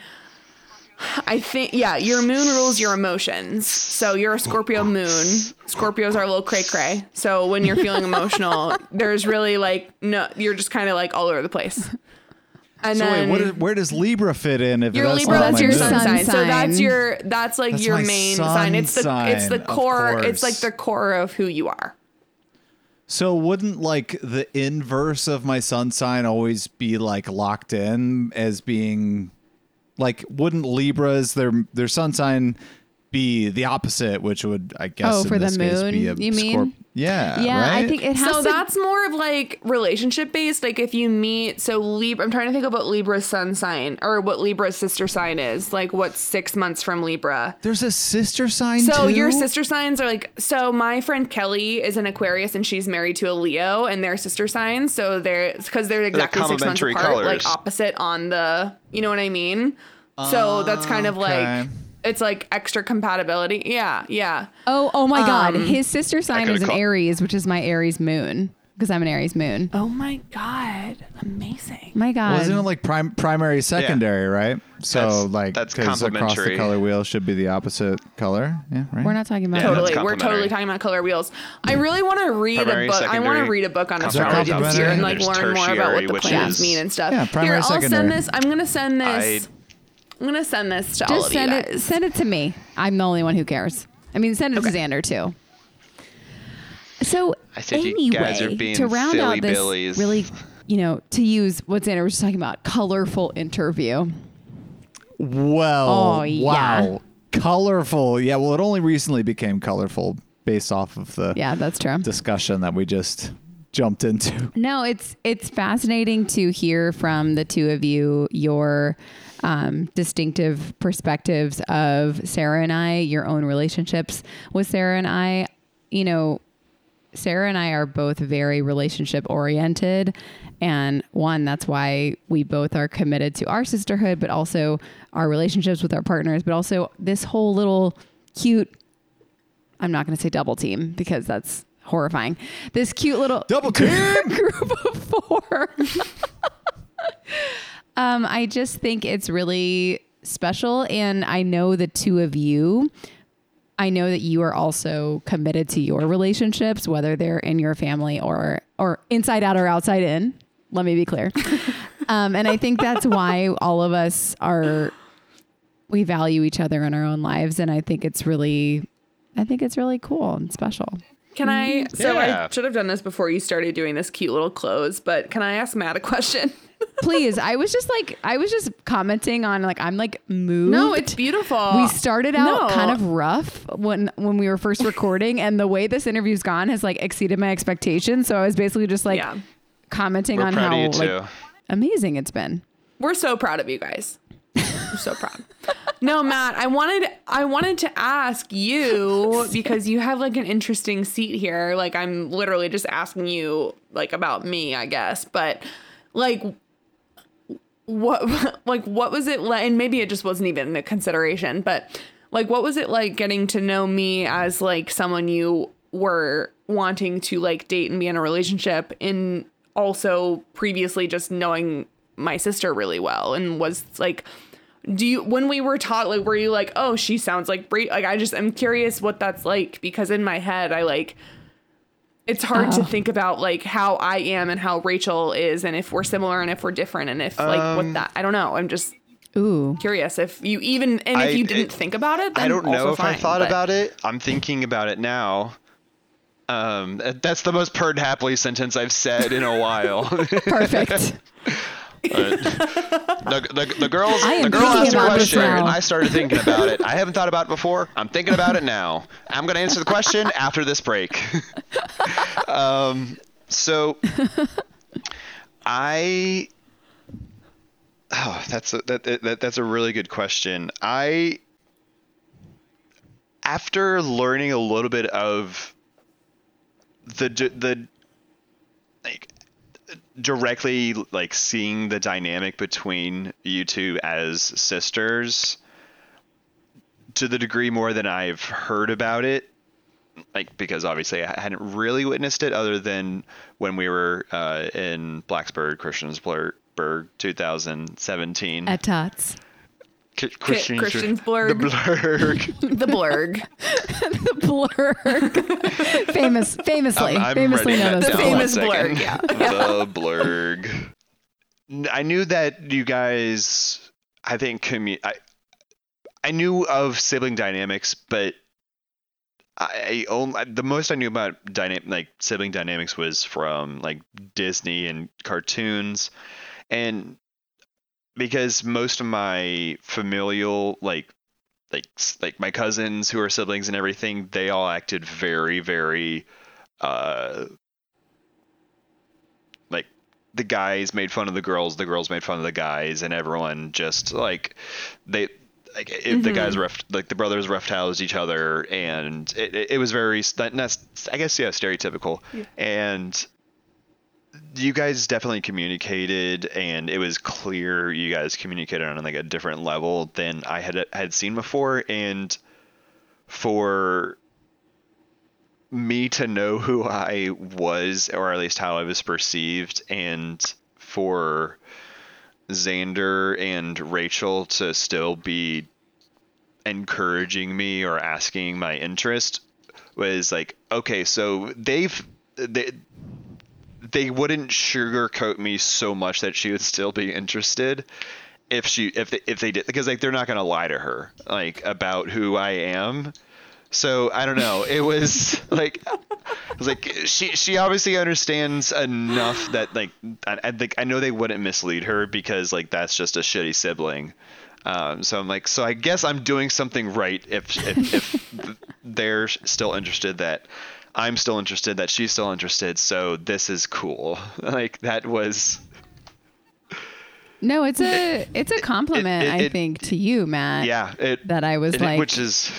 I think, yeah, your moon rules your emotions. So you're a Scorpio moon. Scorpios are a little cray cray. So when you're feeling emotional, there's really like no, you're just kind of like all over the place. And so then, wait, what is, where does Libra fit in? If your that's Libra, that's your sun sign. So that's your that's like that's your main sign. It's the sign, it's the core. It's like the core of who you are. So wouldn't like the inverse of my sun sign always be like locked in as being like, wouldn't Libra's their their sun sign be the opposite, which would, I guess, oh, in for this the case moon, be a you mean? Scorp- yeah. Yeah. Right? I think it has So to- that's more of like relationship based. Like if you meet, so Libra, I'm trying to think of what Libra's sun sign or what Libra's sister sign is, like what's six months from Libra. There's a sister sign. So too? Your sister signs are like, so my friend Kelly is an Aquarius and she's married to a Leo and they're sister signs. So they're, cause they're exactly they're six months apart, colors. Like opposite on the, you know what I mean? Uh, so that's kind of okay. like. It's like extra compatibility. Yeah, yeah. Oh, oh my um, God. His sister sign is an called. Aries, which is my Aries moon, because I'm an Aries moon. Oh my God. Amazing. My God. Well, isn't it like prim- primary, secondary, yeah. right? So that's, like, that's complementary. Across the color wheel should be the opposite color. Yeah, right. We're not talking about yeah, totally. We're totally talking about color wheels. I really want to read primary, a book. I want to read a book on astrology this year and like There's learn more about what the planets is, mean and stuff. Yeah, primary, Here, I'll secondary. send this. I'm going to send this. I, I'm going to send this to Just all of send you guys. It, send it to me. I'm the only one who cares. I mean, send it okay. to Xander, too. So I said anyway, you guys are being to round out this billies. Really, you know, to use what Xander was talking about, colorful interview. Well, oh, wow. Yeah. Colorful. Yeah, well, it only recently became colorful based off of the yeah, that's true. discussion that we just... jumped into. No, it's it's fascinating to hear from the two of you your um, distinctive perspectives of Sarah and I, your own relationships with Sarah and I. You know, Sarah and I are both very relationship oriented, and one that's why we both are committed to our sisterhood, but also our relationships with our partners, but also this whole little cute. I'm not going to say double team because that's. Horrifying. This cute little double group of four. um, I just think it's really special. And I know the two of you, I know that you are also committed to your relationships, whether they're in your family or, or inside out or outside in. Let me be clear. um, and I think that's why all of us are, we value each other in our own lives. And I think it's really, I think it's really cool and special. Can I, so yeah. I should have done this before you started doing this cute little close, but can I ask Matt a question? Please. I was just like, I was just commenting on like, I'm like moved. No, it's beautiful. We started out no. kind of rough when, when we were first recording and the way this interview's gone has like exceeded my expectations. So I was basically just like yeah. commenting we're on how like, amazing it's been. We're so proud of you guys. I'm so proud. No, Matt, I wanted I wanted to ask you because you have like an interesting seat here. Like I'm literally just asking you like about me, I guess. But like what like what was it like? And maybe it just wasn't even a consideration. But like what was it like getting to know me as like someone you were wanting to like date and be in a relationship, and also previously just knowing my sister really well, and was like. Do you, when we were taught, like, were you like, oh, she sounds like Brie? Like, I just, I'm curious what that's like, because in my head, I like, It's hard oh. to think about like how I am and how Rachel is and if we're similar and if we're different and if like um, what that, I don't know. I'm just ooh. curious if you even, and if I, you didn't it, think about it, then I don't know if fine, I thought but. about it. I'm thinking about it now. Um, that's the most perd happily sentence I've said in a while. Perfect. Uh, the, the, the girls the girl asked a question and I started thinking about it. I haven't thought about it before. I'm thinking about it now. I'm going to answer the question after this break. um, so I oh that's a, that, that that's a really good question. I after learning a little bit of the the like directly like seeing the dynamic between you two as sisters to the degree more than I've heard about it, like because obviously I hadn't really witnessed it other than when we were uh, in Blacksburg, Christiansburg, two thousand seventeen at Tots. K- Christians, Christiansburg. The blurg. the blurg. the blurg. Famous, famously. I'm, I'm famously known as the famous blurg. Yeah. The blurg. I knew that you guys, I think, commu- I, I knew of sibling dynamics, but I, I only, the most I knew about dyna- like sibling dynamics was from like Disney and cartoons. And because most of my familial, like, like, like my cousins who are siblings and everything, they all acted very, very, uh, like the guys made fun of the girls, the girls made fun of the guys, and everyone just like they, like it, mm-hmm. the guys rough, like the brothers roughhoused each other, and it, it, it was very, I guess, yeah, stereotypical, yeah. and. You guys definitely communicated, and it was clear you guys communicated on like a different level than I had had seen before. And for me to know who I was, or at least how I was perceived, and for Xander and Rachel to still be encouraging me or asking my interest was like, okay, so they've they. They wouldn't sugarcoat me so much that she would still be interested if she if they, if they did, because like they're not gonna lie to her like about who I am. So I don't know. It was like I was like she she obviously understands enough that like I, I think I know they wouldn't mislead her because like that's just a shitty sibling. Um, so I'm like so I guess I'm doing something right if if, if they're still interested that. I'm still interested that she's still interested. So this is cool. Like that was. No, it's a, it's a compliment. It, it, it, I think it, to you, Matt. Yeah. It, that I was it, like, which is,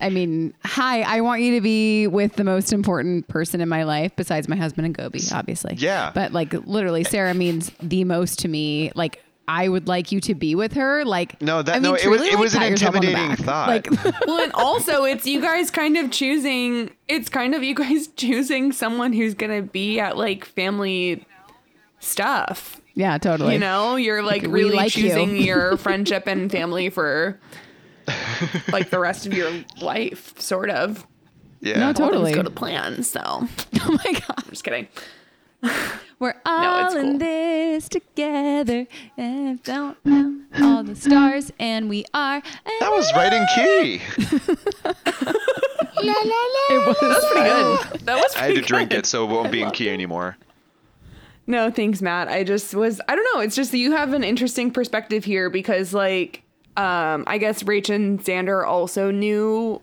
I mean, hi, I want you to be with the most important person in my life besides my husband and Gobi, obviously. Yeah. But like literally Sarah means the most to me. Like, I would like you to be with her. Like, no, that I mean, no, it was, it like was an intimidating thought. Like, well, and also it's you guys kind of choosing, it's kind of you guys choosing someone who's going to be at like family stuff. Yeah, totally. You know, you're like, like really like choosing you. your friendship and family for like the rest of your life, sort of. Yeah, no, totally. All go to plan. So, oh my God, I'm just kidding. We're all no, cool. in this together and don't know all the stars and we are. And that was right in key. La, la, la, it was, that was pretty good. That was pretty I had to good. drink it, so it won't I be in key it. anymore. No, thanks, Matt. I just was, I don't know. It's just that you have an interesting perspective here because, like, um, I guess Rach and Xander also knew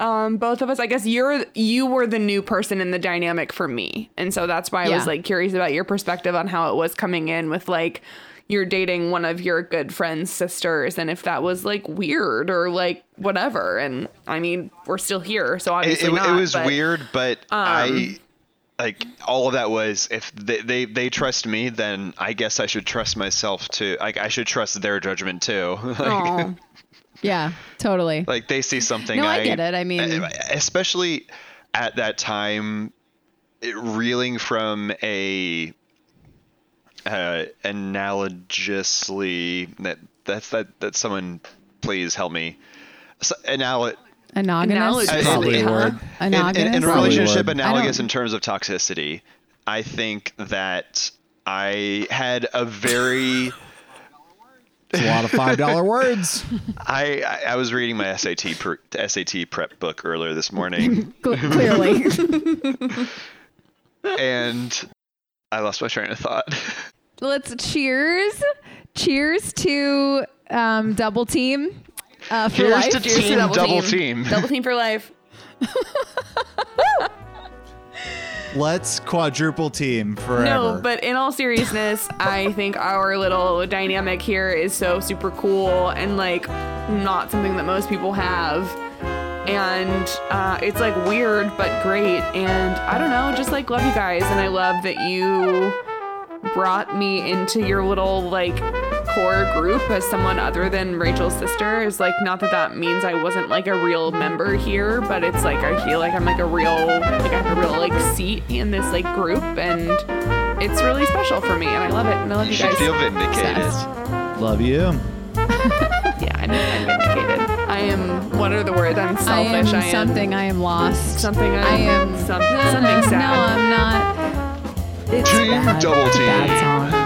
Um, both of us, I guess you're, you were the new person in the dynamic for me. And so that's why I yeah. was like curious about your perspective on how it was coming in with like, you're dating one of your good friend's sisters. And if that was like weird or like whatever. And I mean, we're still here. So obviously it, it, not, it was but, weird, but um, I like all of that was, if they, they, they trust me, then I guess I should trust myself too. Like I should trust their judgment too. like, yeah, totally. Like they see something. No, I, I get it. I mean, especially at that time, it, reeling from a uh, analogously that that's that that someone please help me. So, anal- Analogous? Probably a word. In, in, in a relationship analogous in terms of toxicity, I think that I had a very... It's a lot of five dollars words. I, I, I was reading my S A T, per, S A T prep book earlier this morning. Clearly. And I lost my train of thought. Let's cheers. Cheers to um, double team. Uh, for Here's life. To Here's team to double, double team. team. Double team for life. Let's quadruple team forever. No, but in all seriousness, I think our little dynamic here is so super cool and like not something that most people have. And uh, it's like weird, but great. And I don't know, just like love you guys. And I love that you brought me into your little like core group as someone other than Rachel's sister. Is like, not that that means I wasn't like a real member here, but it's like I feel like I'm like a real like I have a real like seat in this like group, and it's really special for me, and I love it, and I love you, you guys. You should feel vindicated. Love you. Yeah, I know, I'm vindicated. I am. What are the words? I'm selfish. I am something. I am lost. Something. I am something. Something sad. No, I'm not. It's team bad. Double team. Bad song.